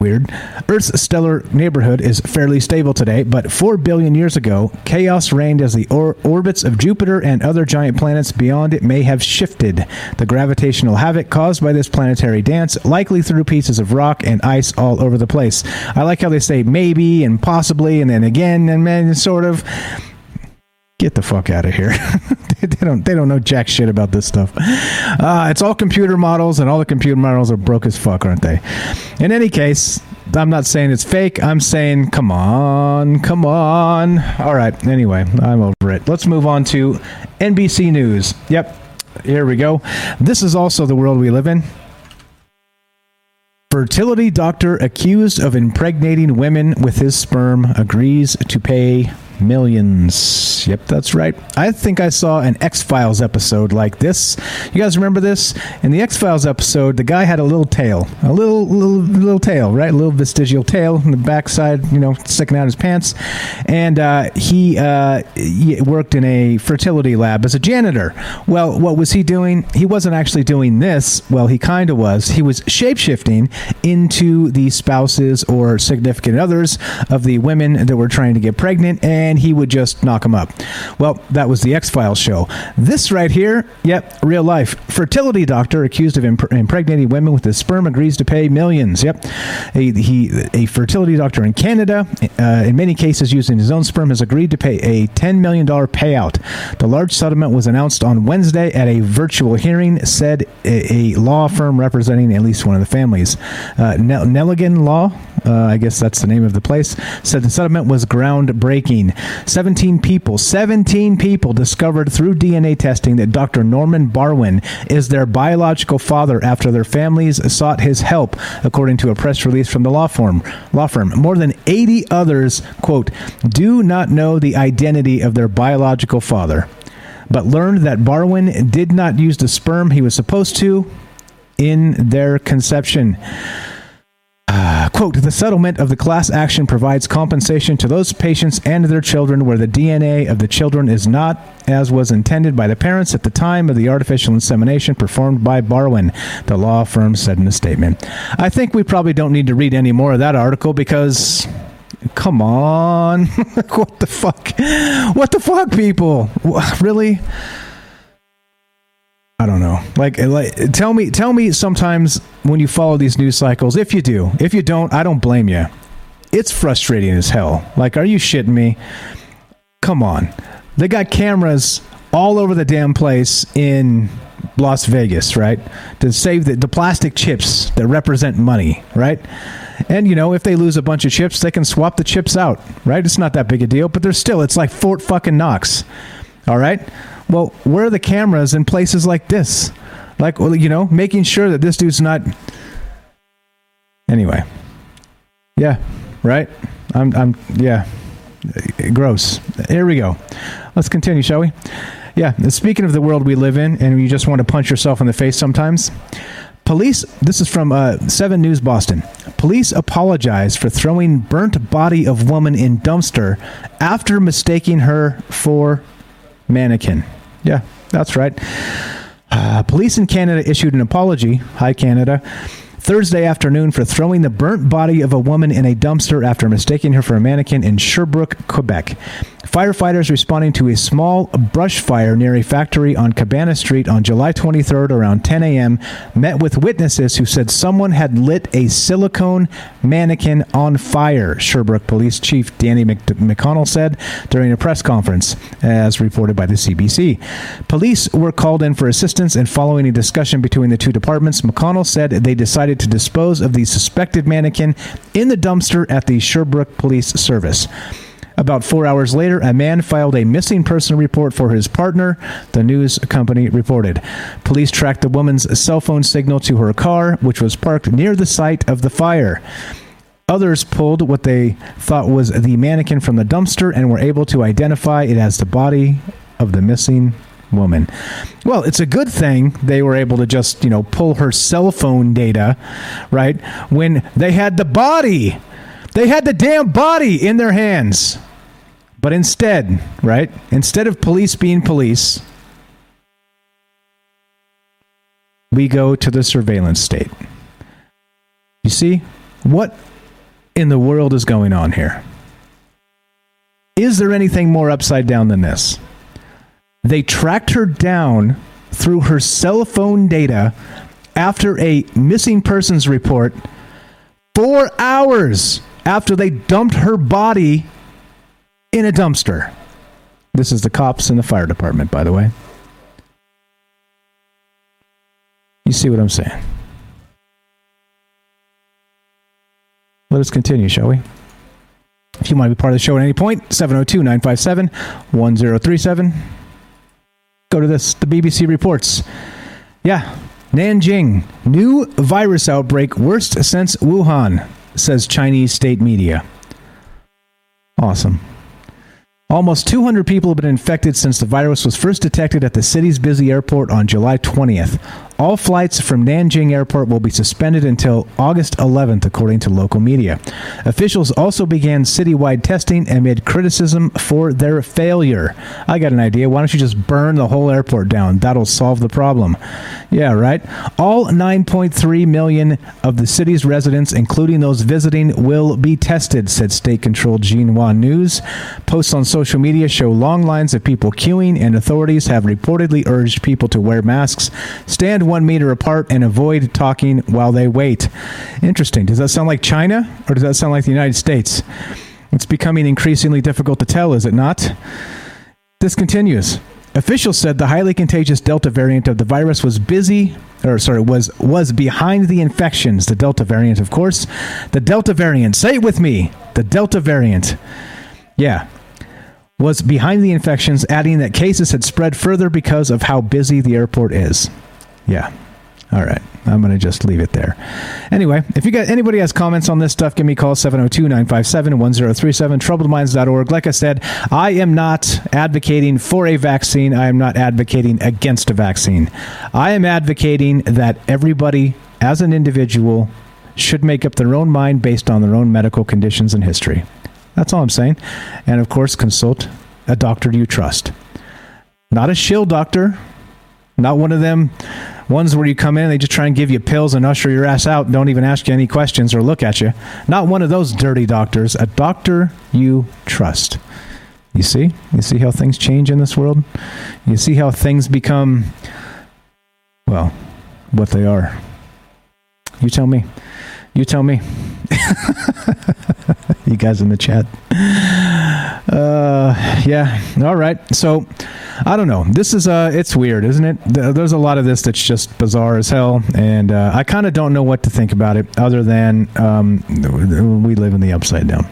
Weird. Earth's stellar neighborhood is fairly stable today, but four billion years ago, chaos reigned as the or- orbits of Jupiter and other giant planets beyond it may have shifted. The gravitational havoc caused by this planetary dance likely threw pieces of rock and ice all over the place. I like how they say maybe and possibly and then again and then sort of. Get the fuck out of here. they, they don't they don't know jack shit about this stuff. Uh, it's all computer models, and all the computer models are broke as fuck, aren't they? In any case, I'm not saying it's fake. I'm saying, come on, come on. All right. Anyway, I'm over it. Let's move on to N B C News. Yep. Here we go. This is also the world we live in. Fertility doctor accused of impregnating women with his sperm agrees to pay millions. Yep, that's right. I think I saw an X-Files episode like this. You guys remember this? In the X-Files episode, the guy had a little tail. A little, little, little tail, right? A little vestigial tail in the backside, you know, sticking out his pants. And uh, he, uh, he worked in a fertility lab as a janitor. Well, what was he doing? He wasn't actually doing this. Well, he kind of was. He was shape-shifting into the spouses or significant others of the women that were trying to get pregnant, and And he would just knock them up. Well, that was the X-Files show. This right here, yep, real life. Fertility doctor accused of imp- impregnating women with his sperm agrees to pay millions. Yep. A, he, a fertility doctor in Canada, uh, in many cases using his own sperm, has agreed to pay a ten million dollars payout. The large settlement was announced on Wednesday at a virtual hearing, said a, a law firm representing at least one of the families. Uh, N- Nelligan Law, uh, I guess that's the name of the place, said the settlement was groundbreaking. seventeen people, seventeen people discovered through D N A testing that Doctor Norman Barwin is their biological father after their families sought his help, according to a press release from the law firm. Law firm. More than eighty others, quote, do not know the identity of their biological father, but learned that Barwin did not use the sperm he was supposed to in their conception. Quote, the settlement of the class action provides compensation to those patients and their children where the D N A of the children is not, as was intended by the parents at the time of the artificial insemination performed by Barwin, the law firm said in a statement. I think we probably don't need to read any more of that article because... Come on. What the fuck? What the fuck, people? Really? I don't know. Like, like, tell me, tell me sometimes when you follow these news cycles, if you do, if you don't, I don't blame you. It's frustrating as hell. Like, are you shitting me? Come on. They got cameras all over the damn place in Las Vegas, right? To save the, the plastic chips that represent money, right? And, you know, if they lose a bunch of chips, they can swap the chips out, right? It's not that big a deal, but they're still, it's like Fort fucking Knox, all right? Well, where are the cameras in places like this? Like, well, you know, making sure that this dude's not... Anyway. Yeah, right? I'm, I'm, yeah. Gross. Here we go. Let's continue, shall we? Yeah, speaking of the world we live in, and you just want to punch yourself in the face sometimes... Police, this is from uh, seven News Boston. Police apologize for throwing burnt body of woman in dumpster after mistaking her for mannequin. Yeah, that's right. Uh, police in Canada issued an apology. Hi, Canada. Thursday afternoon for throwing the burnt body of a woman in a dumpster after mistaking her for a mannequin in Sherbrooke, Quebec. Firefighters responding to a small brush fire near a factory on Cabana Street on July twenty-third around ten a.m. met with witnesses who said someone had lit a silicone mannequin on fire, Sherbrooke Police Chief Danny McConnell said during a press conference, as reported by the C B C. Police were called in for assistance, and following a discussion between the two departments, McConnell said they decided to dispose of the suspected mannequin in the dumpster at the Sherbrooke Police Service. About four hours later, a man filed a missing person report for his partner, the news company reported. Police tracked the woman's cell phone signal to her car, which was parked near the site of the fire. Others pulled what they thought was the mannequin from the dumpster and were able to identify it as the body of the missing woman. Well, it's a good thing they were able to just, you know, pull her cell phone data, right? When they had the body, they had the damn body in their hands. But instead, right? Instead of police being police, we go to the surveillance state. You see, what in the world is going on here? Is there anything more upside down than this? They tracked her down through her cell phone data after a missing persons report four hours after they dumped her body in a dumpster. This is the cops and the fire department, by the way. You see what I'm saying? Let us continue, shall we? If you want to be part of the show at any point, seven oh two, nine five seven, one oh three seven. Go to this, the B B C reports. Yeah, Nanjing, new virus outbreak worst since Wuhan, says Chinese state media. Awesome. Almost two hundred people have been infected since the virus was first detected at the city's busy airport on July twentieth. All flights from Nanjing Airport will be suspended until August eleventh, according to local media. Officials also began citywide testing amid criticism for their failure. I got an idea. Why don't you just burn the whole airport down? That'll solve the problem. Yeah, right? All nine point three million of the city's residents, including those visiting, will be tested, said state-controlled Xinhua News. Posts on social media show long lines of people queuing, and authorities have reportedly urged people to wear masks, stand one meter apart, and avoid talking while they wait. Interesting. Does that sound like China, or does that sound like the United States? It's becoming increasingly difficult to tell, is it not? This continues. Officials said the highly contagious Delta variant of the virus was busy, or sorry, was was behind the infections. The Delta variant, of course. The Delta variant. Say it with me. The Delta variant. Yeah. Was behind the infections, adding that cases had spread further because of how busy the airport is. Yeah. All right. I'm going to just leave it there. Anyway, if you got anybody has comments on this stuff, give me a call, seven oh two, nine five seven, one oh three seven, troubled minds dot org. Like I said, I am not advocating for a vaccine. I am not advocating against a vaccine. I am advocating that everybody, as an individual, should make up their own mind based on their own medical conditions and history. That's all I'm saying. And of course, consult a doctor you trust. Not a shill doctor, not one of them ones where you come in and they just try and give you pills and usher your ass out and don't even ask you any questions or look at you. Not one of those dirty doctors, a doctor you trust. You see? You see how things change in this world? You see how things become, well, what they are. You tell me. You tell me. You guys in the chat. Uh, yeah. All right. So, I don't know. This is, uh, it's weird, isn't it? There's a lot of this that's just bizarre as hell. And uh, I kind of don't know what to think about it other than um, we live in the upside down.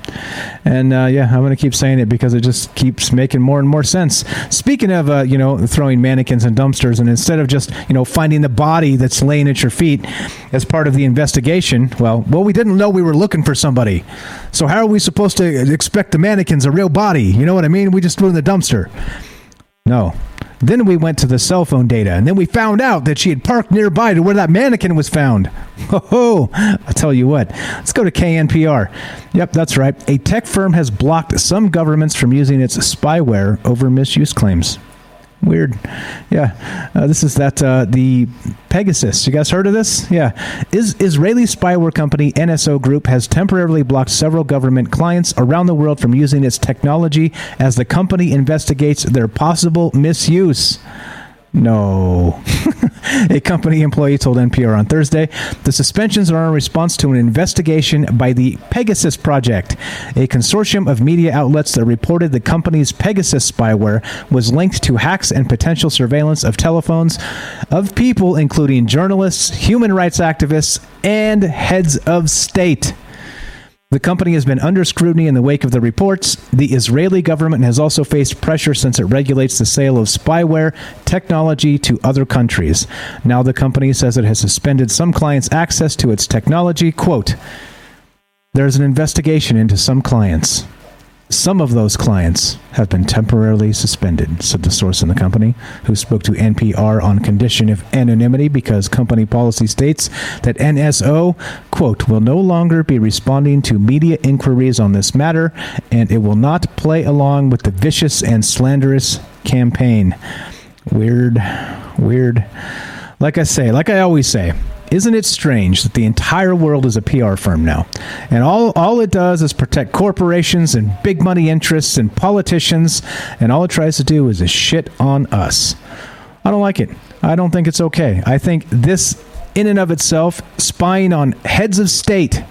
And uh, yeah, I'm going to keep saying it because it just keeps making more and more sense. Speaking of, uh, you know, throwing mannequins in dumpsters and instead of just, you know, finding the body that's laying at your feet as part of the investigation, well, well, we didn't know we were looking for somebody. So how are we supposed to expect the mannequin's a real body? You know what I mean? We just threw in the dumpster. No. Then we went to the cell phone data, and then we found out that she had parked nearby to where that mannequin was found. Oh, I'll tell you what. Let's go to K N P R. Yep, that's right. A tech firm has blocked some governments from using its spyware over misuse claims. Weird. Yeah. Uh, this is that uh, the Pegasus. You guys heard of this? Yeah. Is Israeli spyware company N S O Group has temporarily blocked several government clients around the world from using its technology as the company investigates their possible misuse. No. A company employee told N P R on Thursday the suspensions are in response to an investigation by the Pegasus Project, a consortium of media outlets that reported the company's Pegasus spyware was linked to hacks and potential surveillance of telephones of people, including journalists, human rights activists, and heads of state. The company has been under scrutiny in the wake of the reports. The Israeli government has also faced pressure since it regulates the sale of spyware technology to other countries. Now the company says it has suspended some clients' access to its technology. Quote, there's an investigation into some clients. Some of those clients have been temporarily suspended, said the source in the company, who spoke to N P R on condition of anonymity because company policy states that N S O, quote, will no longer be responding to media inquiries on this matter, and it will not play along with the vicious and slanderous campaign. Weird, weird. Like I say, like I always say, isn't it strange that the entire world is a P R firm now? And all, all it does is protect corporations and big money interests and politicians, and all it tries to do is to shit on us. I don't like it. I don't think it's okay. I think this, in and of itself, spying on heads of state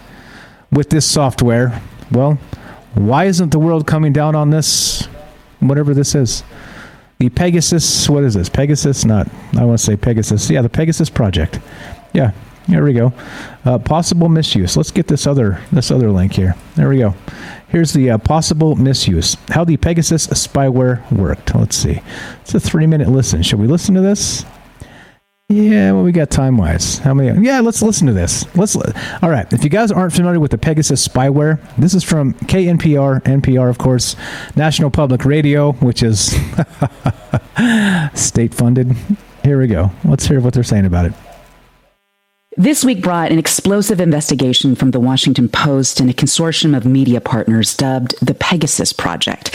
with this software, well, why isn't the world coming down on this, whatever this is? The Pegasus, what is this? Pegasus? Not, I want to say Pegasus. Yeah, the Pegasus Project. Yeah, here we go. Uh, possible misuse. Let's get this other this other link here. There we go. Here's the uh, possible misuse. How the Pegasus spyware worked. Let's see. It's a three-minute listen. Should we listen to this? Yeah, well, we got time-wise. How many? Yeah, let's listen to this. Let's. Li- All right. If you guys aren't familiar with the Pegasus spyware, this is from K N P R, N P R, of course, National Public Radio, which is state-funded. Here we go. Let's hear what they're saying about it. This week brought an explosive investigation from the Washington Post and a consortium of media partners dubbed the Pegasus Project.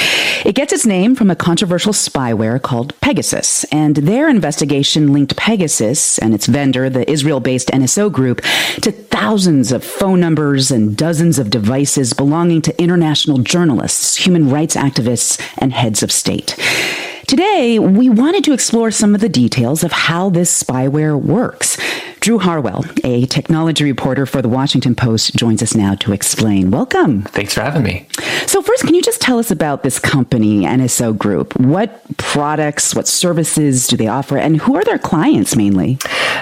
It gets its name from a controversial spyware called Pegasus, and their investigation linked Pegasus and its vendor, the Israel-based N S O Group, to thousands of phone numbers and dozens of devices belonging to international journalists, human rights activists, and heads of state. Today, we wanted to explore some of the details of how this spyware works. Drew Harwell, a technology reporter for The Washington Post, joins us now to explain. Welcome. Thanks for having me. So first, can you just tell us about this company, N S O Group? What products, what services do they offer, and who are their clients mainly?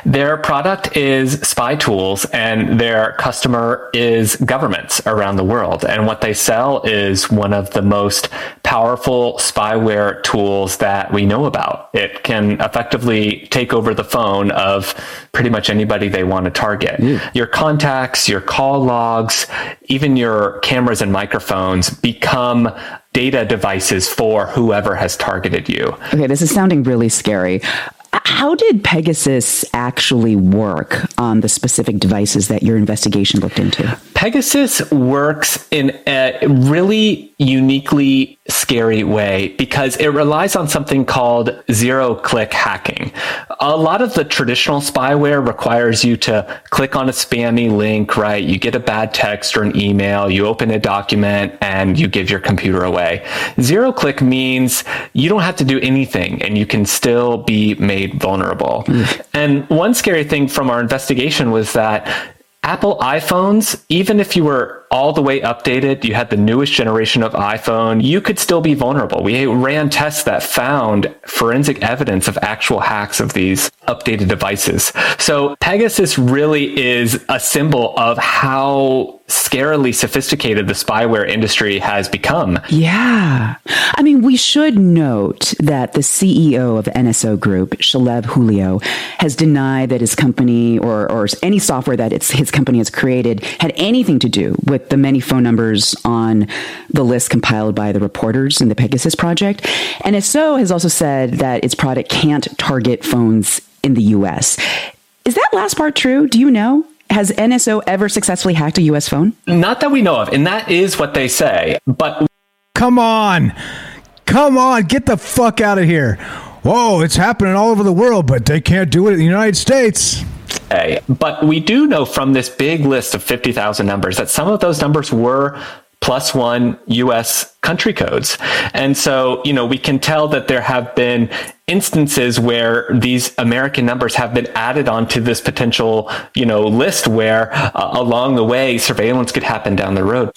Their product is spy tools, and their customer is governments around the world. And what they sell is one of the most powerful spyware tools that we know about. It can effectively take over the phone of pretty much anybody they want to target. Yeah. Your contacts, your call logs, even your cameras and microphones become data devices for whoever has targeted you. Okay, this is sounding really scary. How did Pegasus actually work on the specific devices that your investigation looked into? Pegasus works in a really uniquely scary way because it relies on something called zero-click hacking. A lot of the traditional spyware requires you to click on a spammy link, right? You get a bad text or an email, you open a document, and you give your computer away. Zero-click means you don't have to do anything, and you can still be made vulnerable. Mm. And one scary thing from our investigation was that Apple iPhones, even if you were all the way updated, you had the newest generation of iPhone, you could still be vulnerable. We ran tests that found forensic evidence of actual hacks of these updated devices. So Pegasus really is a symbol of how scarily sophisticated the spyware industry has become. Yeah. I mean, we should note that the C E O of N S O Group, Shalev Julio, has denied that his company or, or any software that it's, his company has created had anything to do with the many phone numbers on the list compiled by the reporters in the Pegasus Project. N S O has also said that its product can't target phones in the U S. Is that last part true? Do you know? Has N S O ever successfully hacked a U S phone? Not that we know of, and that is what they say. But come on. Come on. Get the fuck out of here. Whoa, it's happening all over the world, but they can't do it in the United States. But we do know from this big list of fifty thousand numbers that some of those numbers were plus one U S country codes. And so, you know, we can tell that there have been instances where these American numbers have been added onto this potential, you know, list where uh, along the way surveillance could happen down the road.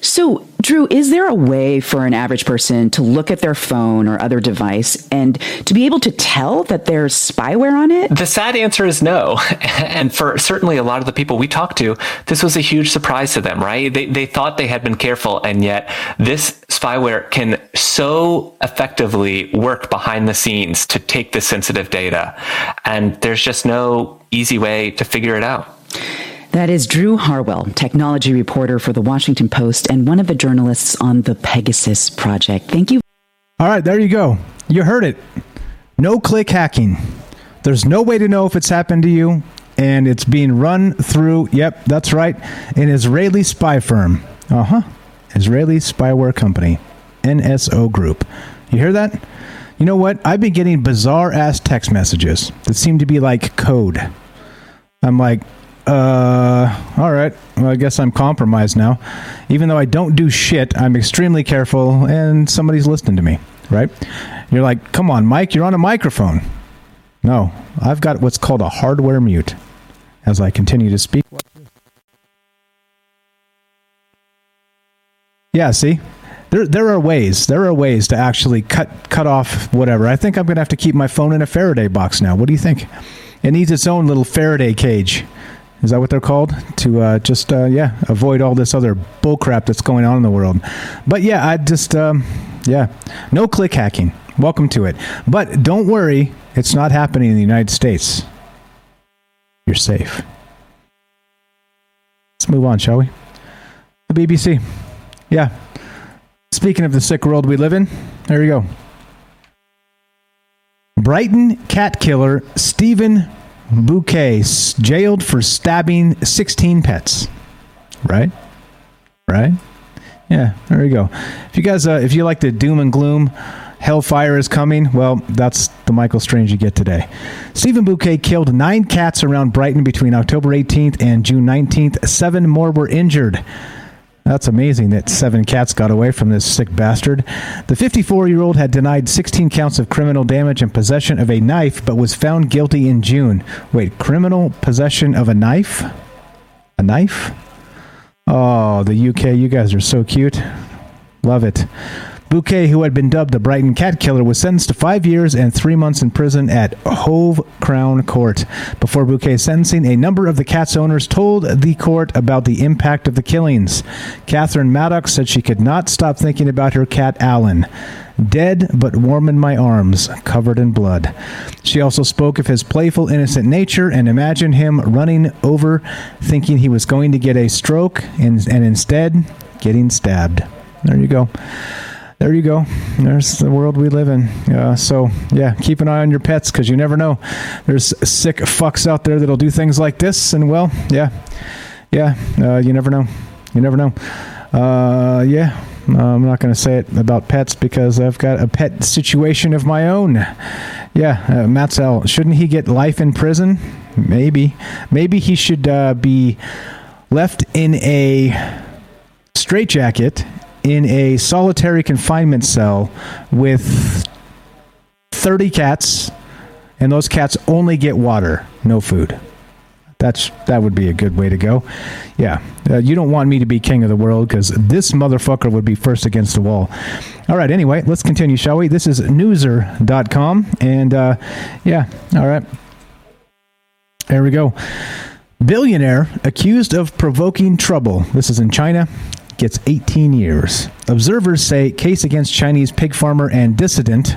So, Drew, is there a way for an average person to look at their phone or other device and to be able to tell that there's spyware on it? The sad answer is no. And for certainly a lot of the people we talked to, this was a huge surprise to them, right? They they thought they had been careful, and yet this spyware can so effectively work behind the scenes to take the sensitive data. And there's just no easy way to figure it out. That is Drew Harwell, technology reporter for The Washington Post and one of the journalists on the Pegasus Project. Thank you. All right, there you go. You heard it. No click hacking. There's no way to know if it's happened to you, and it's being run through, yep, that's right, an Israeli spy firm. Uh-huh. Israeli spyware company, N S O Group. You hear that? You know what? I've been getting bizarre-ass text messages that seem to be like code. I'm like, uh, all right, well, I guess I'm compromised now. Even though I don't do shit, I'm extremely careful, and somebody's listening to me, right? You're like, come on, Mike, you're on a microphone. No, I've got what's called a hardware mute as I continue to speak. Yeah, see, there there are ways. There are ways to actually cut cut off whatever. I think I'm going to have to keep my phone in a Faraday box now. What do you think? It needs its own little Faraday cage. Is that what they're called? To uh, just, uh, yeah, avoid all this other bullcrap that's going on in the world. But yeah, I just, um, yeah, no click hacking. Welcome to it. But don't worry, it's not happening in the United States. You're safe. Let's move on, shall we? The B B C. Yeah. Speaking of the sick world we live in, there you go. Brighton cat killer Stephen Bouquet jailed for stabbing sixteen pets. Right? Right? Yeah, there you go. If you guys, uh, if you like the doom and gloom, hellfire is coming, well, that's the Michael Strange you get today. Stephen Bouquet killed nine cats around Brighton between October eighteenth and June nineteenth. Seven more were injured. That's amazing that seven cats got away from this sick bastard. The fifty-four-year-old had denied sixteen counts of criminal damage and possession of a knife, but was found guilty in June. Wait, criminal possession of a knife? A knife? Oh, the U K, you guys are so cute. Love it. Bouquet, who had been dubbed the Brighton cat killer, was sentenced to five years and three months in prison at Hove Crown Court. Before Bouquet's sentencing, a number of the cat's owners told the court about the impact of the killings. Catherine Maddox said she could not stop thinking about her cat, Alan. Dead, but warm in my arms, covered in blood. She also spoke of his playful, innocent nature and imagined him running over, thinking he was going to get a stroke and, and instead getting stabbed. There you go. there you go. There's the world we live in. Uh, so, yeah, keep an eye on your pets because you never know. There's sick fucks out there that'll do things like this. And, well, yeah, yeah, uh, you never know. You never know. Uh, yeah, I'm not going to say it about pets because I've got a pet situation of my own. Yeah, uh, Matzell, shouldn't he get life in prison? Maybe. Maybe he should uh, be left in a straitjacket in a solitary confinement cell with thirty cats, and those cats only get water, no food. That's that would be a good way to go. Yeah, uh, you don't want me to be king of the world because this motherfucker would be first against the wall. All right, anyway, let's continue, shall we? This is newser dot com, and uh, yeah, all right. There we go. Billionaire accused of provoking trouble. This is in China. Gets eighteen years. Observers say case against Chinese pig farmer and dissident,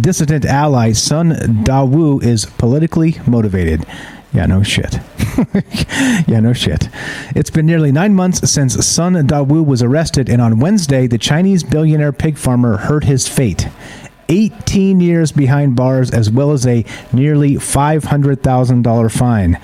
dissident ally Sun Dawu is politically motivated. Yeah, no shit. yeah, no shit. It's been nearly nine months since Sun Dawu was arrested, and on Wednesday, the Chinese billionaire pig farmer heard his fate. eighteen years behind bars, as well as a nearly five hundred thousand dollars fine.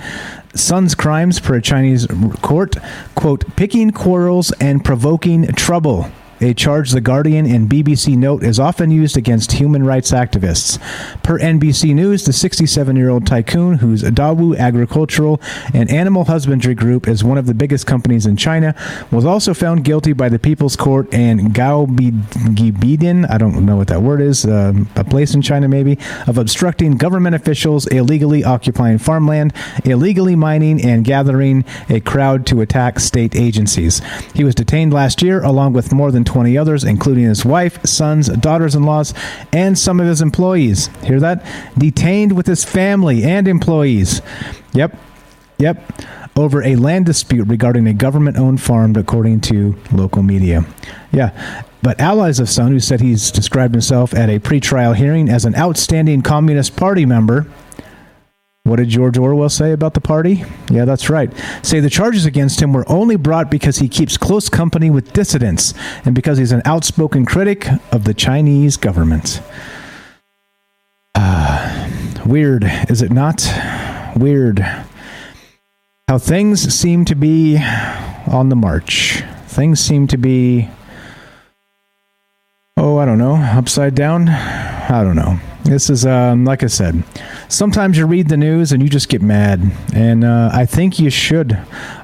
Sun's crimes, per a Chinese court, quote, picking quarrels and provoking trouble, a charge The Guardian and B B C note is often used against human rights activists. Per N B C News, the sixty-seven-year-old tycoon, whose Dawu Agricultural and Animal Husbandry Group is one of the biggest companies in China, was also found guilty by the People's Court and Gaobidin, I don't know what that word is, uh, a place in China maybe, of obstructing government officials, illegally occupying farmland, illegally mining, and gathering a crowd to attack state agencies. He was detained last year, along with more than twenty others, including his wife, sons, daughters-in-laws, and some of his employees. Hear that? Detained with his family and employees. Yep. Yep. Over a land dispute regarding a government-owned farm, according to local media. Yeah. But allies of Sun, who said he's described himself at a pretrial hearing as an outstanding Communist Party member... What did George Orwell say about the party? Yeah, that's right. Say the charges against him were only brought because he keeps close company with dissidents and because he's an outspoken critic of the Chinese government. Uh, weird, is it not? Weird. How things seem to be on the march. Things seem to be, oh, I don't know, upside down? I don't know. This is, um, like I said, sometimes you read the news and you just get mad. And uh, I think you should.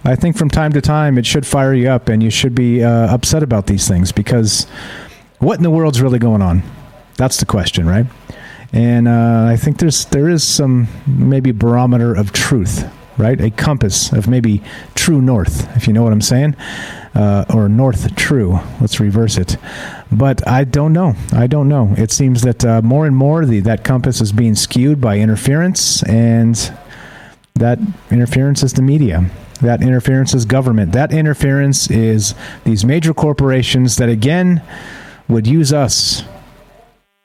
I think from time to time it should fire you up and you should be uh, upset about these things because what in the world's really going on? That's the question, right? And uh, I think there's there is some maybe barometer of truth, right? A compass of maybe true north, if you know what I'm saying, uh, or north true. Let's reverse it. But I don't know. I don't know. It seems that uh, more and more the that compass is being skewed by interference, and that interference is the media. That interference is government. That interference is these major corporations that, again, would use us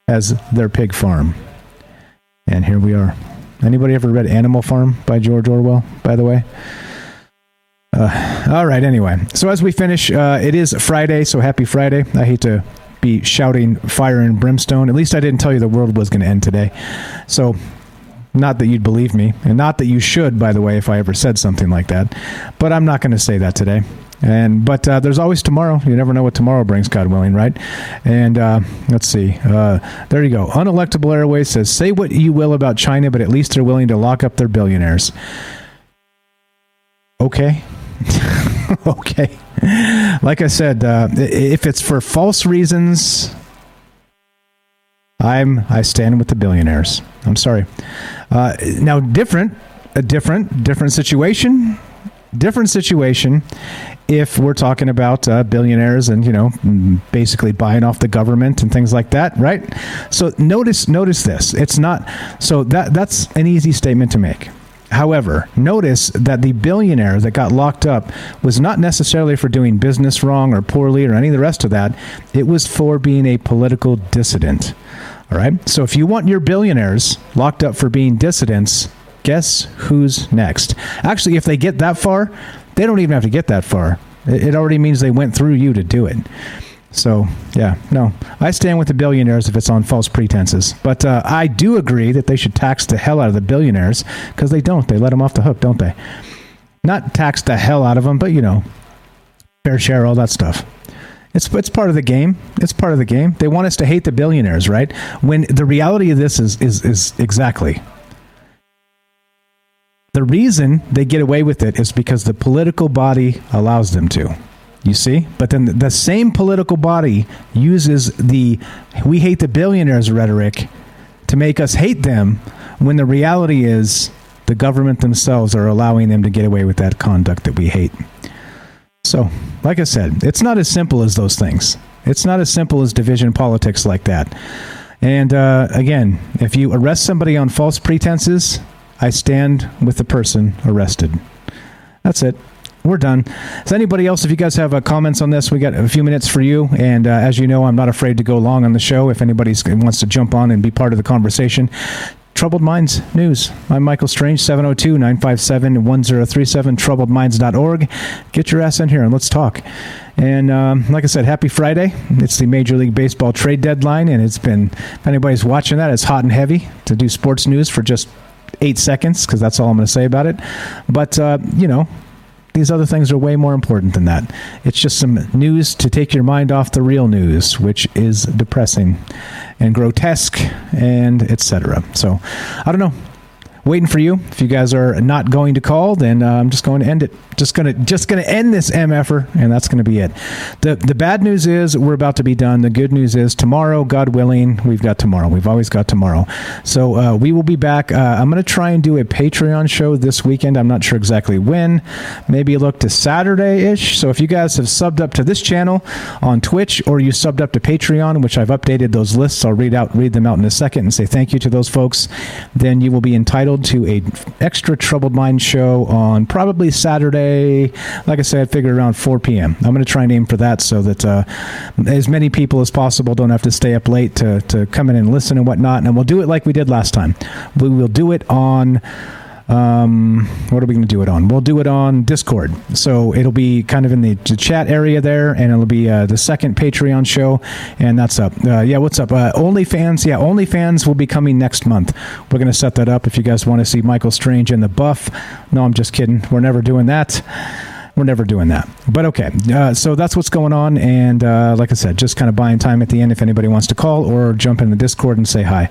as their pig farm. And here we are. Anybody ever read Animal Farm by George Orwell, by the way? Uh, all right, anyway. So as we finish, uh, it is Friday, so happy Friday. I hate to be shouting fire and brimstone. At least I didn't tell you the world was going to end today. So not that you'd believe me, and not that you should, by the way, if I ever said something like that. But I'm not going to say that today. And But uh, there's always tomorrow. You never know what tomorrow brings, God willing, right? And uh, let's see. Uh, there you go. Unelectable Airways says, say what you will about China, but at least they're willing to lock up their billionaires. Okay. okay. Like I said, uh, if it's for false reasons... I'm, I stand with the billionaires. I'm sorry. Uh, now, different, a different, different situation, different situation. If we're talking about uh, billionaires and, you know, basically buying off the government and things like that. Right. So notice, notice this. It's not. So that that's an easy statement to make. However, notice that the billionaire that got locked up was not necessarily for doing business wrong or poorly or any of the rest of that. It was for being a political dissident. All right. So if you want your billionaires locked up for being dissidents, guess who's next? Actually, if they get that far, they don't even have to get that far. It already means they went through you to do it. So, yeah, no. I stand with the billionaires if it's on false pretenses. But uh, I do agree that they should tax the hell out of the billionaires, because they don't. They let them off the hook, don't they? Not tax the hell out of them, but, you know, fair share, all that stuff. It's it's part of the game. It's part of the game. They want us to hate the billionaires, right? When the reality of this is is, is exactly. The reason they get away with it is because the political body allows them to. You see? But then the same political body uses the we hate the billionaires rhetoric to make us hate them, when the reality is the government themselves are allowing them to get away with that conduct that we hate. So, like I said, it's not as simple as those things. It's not as simple as division politics like that. And uh, again, if you arrest somebody on false pretenses, I stand with the person arrested. That's it. We're done. So anybody else, if you guys have uh, comments on this, we got a few minutes for you. And uh, as you know, I'm not afraid to go long on the show if anybody wants to jump on and be part of the conversation. Troubled Minds News. I'm Michael Strange, seven oh two, nine five seven, one oh three seven, troubled minds dot org. Get your ass in here and let's talk. And um, like I said, happy Friday. It's the Major League Baseball trade deadline, and it's been, if anybody's watching that, it's hot and heavy to do sports news for just eight seconds, because that's all I'm going to say about it. But, uh, you know, these other things are way more important than that. It's just some news to take your mind off the real news, which is depressing and grotesque and et cetera. So, I don't know. Waiting for you. If you guys are not going to call, then uh, I'm just going to end it. Just gonna, just gonna end this M F-er, and that's gonna be it. the The bad news is we're about to be done. The good news is tomorrow, God willing, we've got tomorrow. We've always got tomorrow. So uh, we will be back. Uh, I'm gonna try and do a Patreon show this weekend. I'm not sure exactly when. Maybe look to Saturday-ish. So if you guys have subbed up to this channel on Twitch, or you subbed up to Patreon, which I've updated those lists, I'll read out, read them out in a second, and say thank you to those folks. Then you will be entitled to a extra Troubled Mind show on probably Saturday. Like I said, figure around four p.m. I'm going to try and aim for that, so that uh, as many people as possible don't have to stay up late to, to come in and listen and whatnot. And we'll do it like we did last time. We will do it on... Um, what are we going to do it on? We'll do it on Discord. So it'll be kind of in the, the chat area there, and it'll be uh, the second Patreon show, and that's up. Uh, yeah, what's up? Uh, OnlyFans. Yeah, OnlyFans will be coming next month. We're going to set that up if you guys want to see Michael Strange and the buff. No, I'm just kidding. We're never doing that. We're never doing that. But okay, uh, so that's what's going on. And uh, like I said, just kind of buying time at the end if anybody wants to call or jump in the Discord and say hi.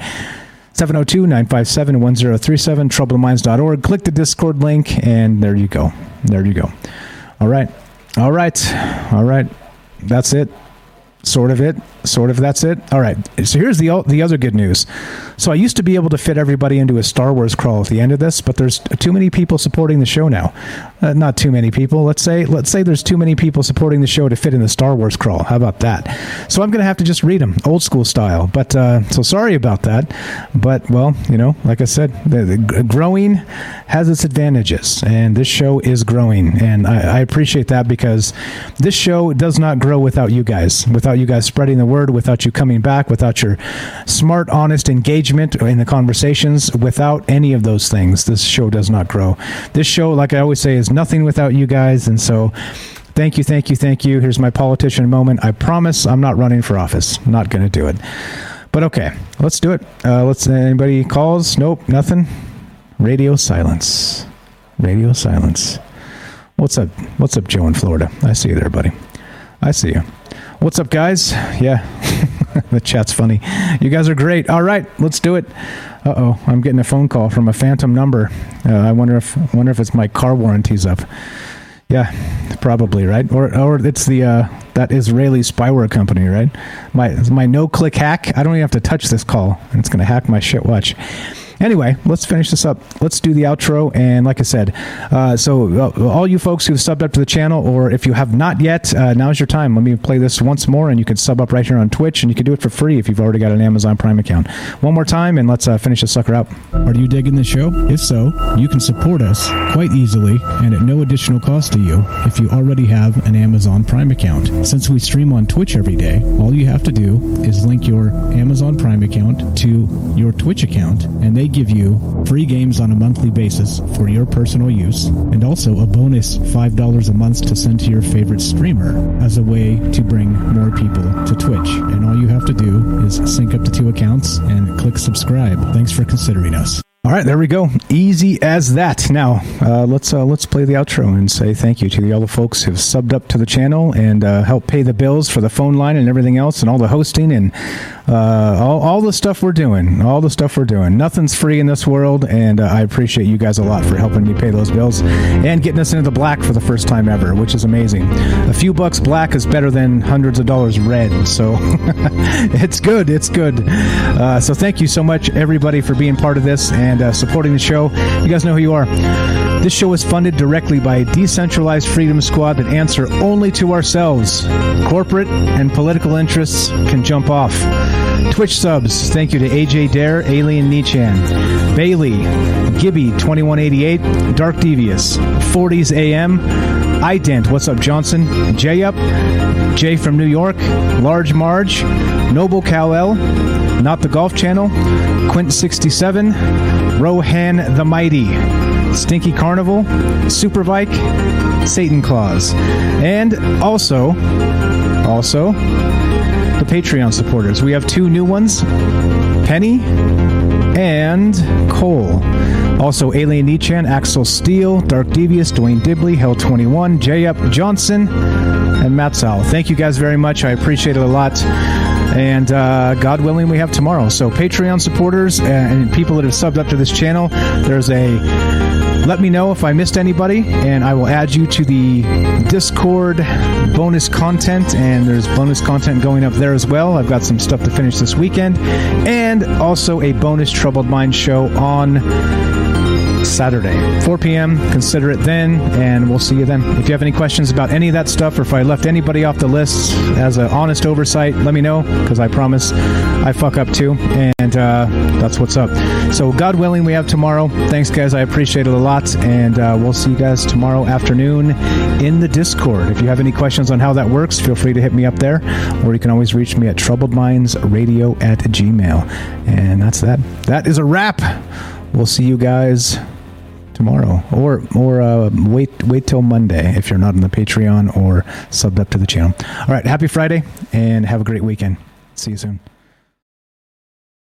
seven oh two, nine five seven, one oh three seven, troubled minds dot org. Click the Discord link, and there you go. There you go. All right. All right. All right. That's it. Sort of it. Sort of that's it. All right. So here's the the other good news. So I used to be able to fit everybody into a Star Wars crawl at the end of this, but there's too many people supporting the show now. Uh, not too many people. Let's say let's say there's too many people supporting the show to fit in the Star Wars crawl. How about that? So I'm going to have to just read them old school style. But uh, so sorry about that. But, well, you know, like I said, the, the growing has its advantages, and this show is growing. And I, I appreciate that, because this show does not grow without you guys, without you guys spreading the word, without you coming back, without your smart, honest engagement in the conversations, without any of those things, this show does not grow. This show, like I always say, is nothing without you guys. And so thank you, thank you, thank you. Here's my politician moment. I promise I'm not running for office. I'm not going to do it. But okay, let's do it. Uh, let's, anybody calls? Nope, nothing. Radio silence. Radio silence. What's up? What's up, Joe in Florida? I see you there, buddy. I see you. What's up, guys? Yeah, the chat's funny. You guys are great. All right, let's do it. Uh-oh, I'm getting a phone call from a phantom number. Uh, I wonder if wonder if it's my car warranty's up. Yeah, probably, right? Or or it's the uh, that Israeli spyware company, right? My my no-click hack. I don't even have to touch this call, and it's gonna hack my shit. Watch. Anyway, let's finish this up. Let's do the outro. And like I said, uh, so uh, all you folks who've subbed up to the channel, or if you have not yet, uh, now's your time. Let me play this once more, and you can sub up right here on Twitch, and you can do it for free if you've already got an Amazon Prime account. One more time, and let's uh, finish this sucker out. Are you digging the show? If so, you can support us quite easily and at no additional cost to you if you already have an Amazon Prime account. Since we stream on Twitch every day, all you have to do is link your Amazon Prime account to your Twitch account, and they give you free games on a monthly basis for your personal use, and also a bonus five dollars a month to send to your favorite streamer as a way to bring more people to Twitch. And all you have to do is sync up the two accounts and click subscribe. Thanks for considering us. All right, there we go. Easy as that. Now, uh, let's uh, let's play the outro and say thank you to all the folks who've subbed up to the channel and uh, helped pay the bills for the phone line and everything else and all the hosting and uh, all, all the stuff we're doing. All the stuff we're doing. Nothing's free in this world, and uh, I appreciate you guys a lot for helping me pay those bills and getting us into the black for the first time ever, which is amazing. A few bucks black is better than hundreds of dollars red, so it's good. It's good. Uh, so thank you so much, everybody, for being part of this and And uh, supporting the show. You guys know who you are. This show is funded directly by a decentralized freedom squad that answer only to ourselves. Corporate and political interests can jump off. Twitch subs, thank you to A J Dare, Alien Nichan, Bailey, Gibby twenty-one eighty-eight, Dark Devious, forties A M, iDent, what's up Johnson, J Up, Jay from New York, Large Marge, Noble Cowell, Not the Golf Channel, Quint sixty-seven, Rohan the Mighty, Stinky Carnival, Supervike, Satan Claus, and also, also, the Patreon supporters. We have two new ones, Penny and Cole. Also, Alien Nichan, Axel Steele, Dark Devious, Dwayne Dibley, Hell twenty-one, J-Up Johnson, and Matt Sal. Thank you guys very much. I appreciate it a lot. And uh, God willing, we have tomorrow. So Patreon supporters and people that have subbed up to this channel, there's a let me know if I missed anybody, and I will add you to the Discord bonus content, and there's bonus content going up there as well. I've got some stuff to finish this weekend, and also a bonus Troubled Minds show on Saturday, four p.m. Consider it then, and we'll see you then. If you have any questions about any of that stuff, or if I left anybody off the list as an honest oversight, let me know, because I promise I fuck up too, and uh, that's what's up. So God willing, we have tomorrow. Thanks, guys. I appreciate it a lot, and uh, we'll see you guys tomorrow afternoon in the Discord. If you have any questions on how that works, feel free to hit me up there, or you can always reach me at troubledmindsradio at gmail. And that's that. That is a wrap. We'll see you guys tomorrow, or or uh, wait wait till Monday if you're not on the Patreon or subbed up to the channel. All right, happy Friday, and have a great weekend. See you soon.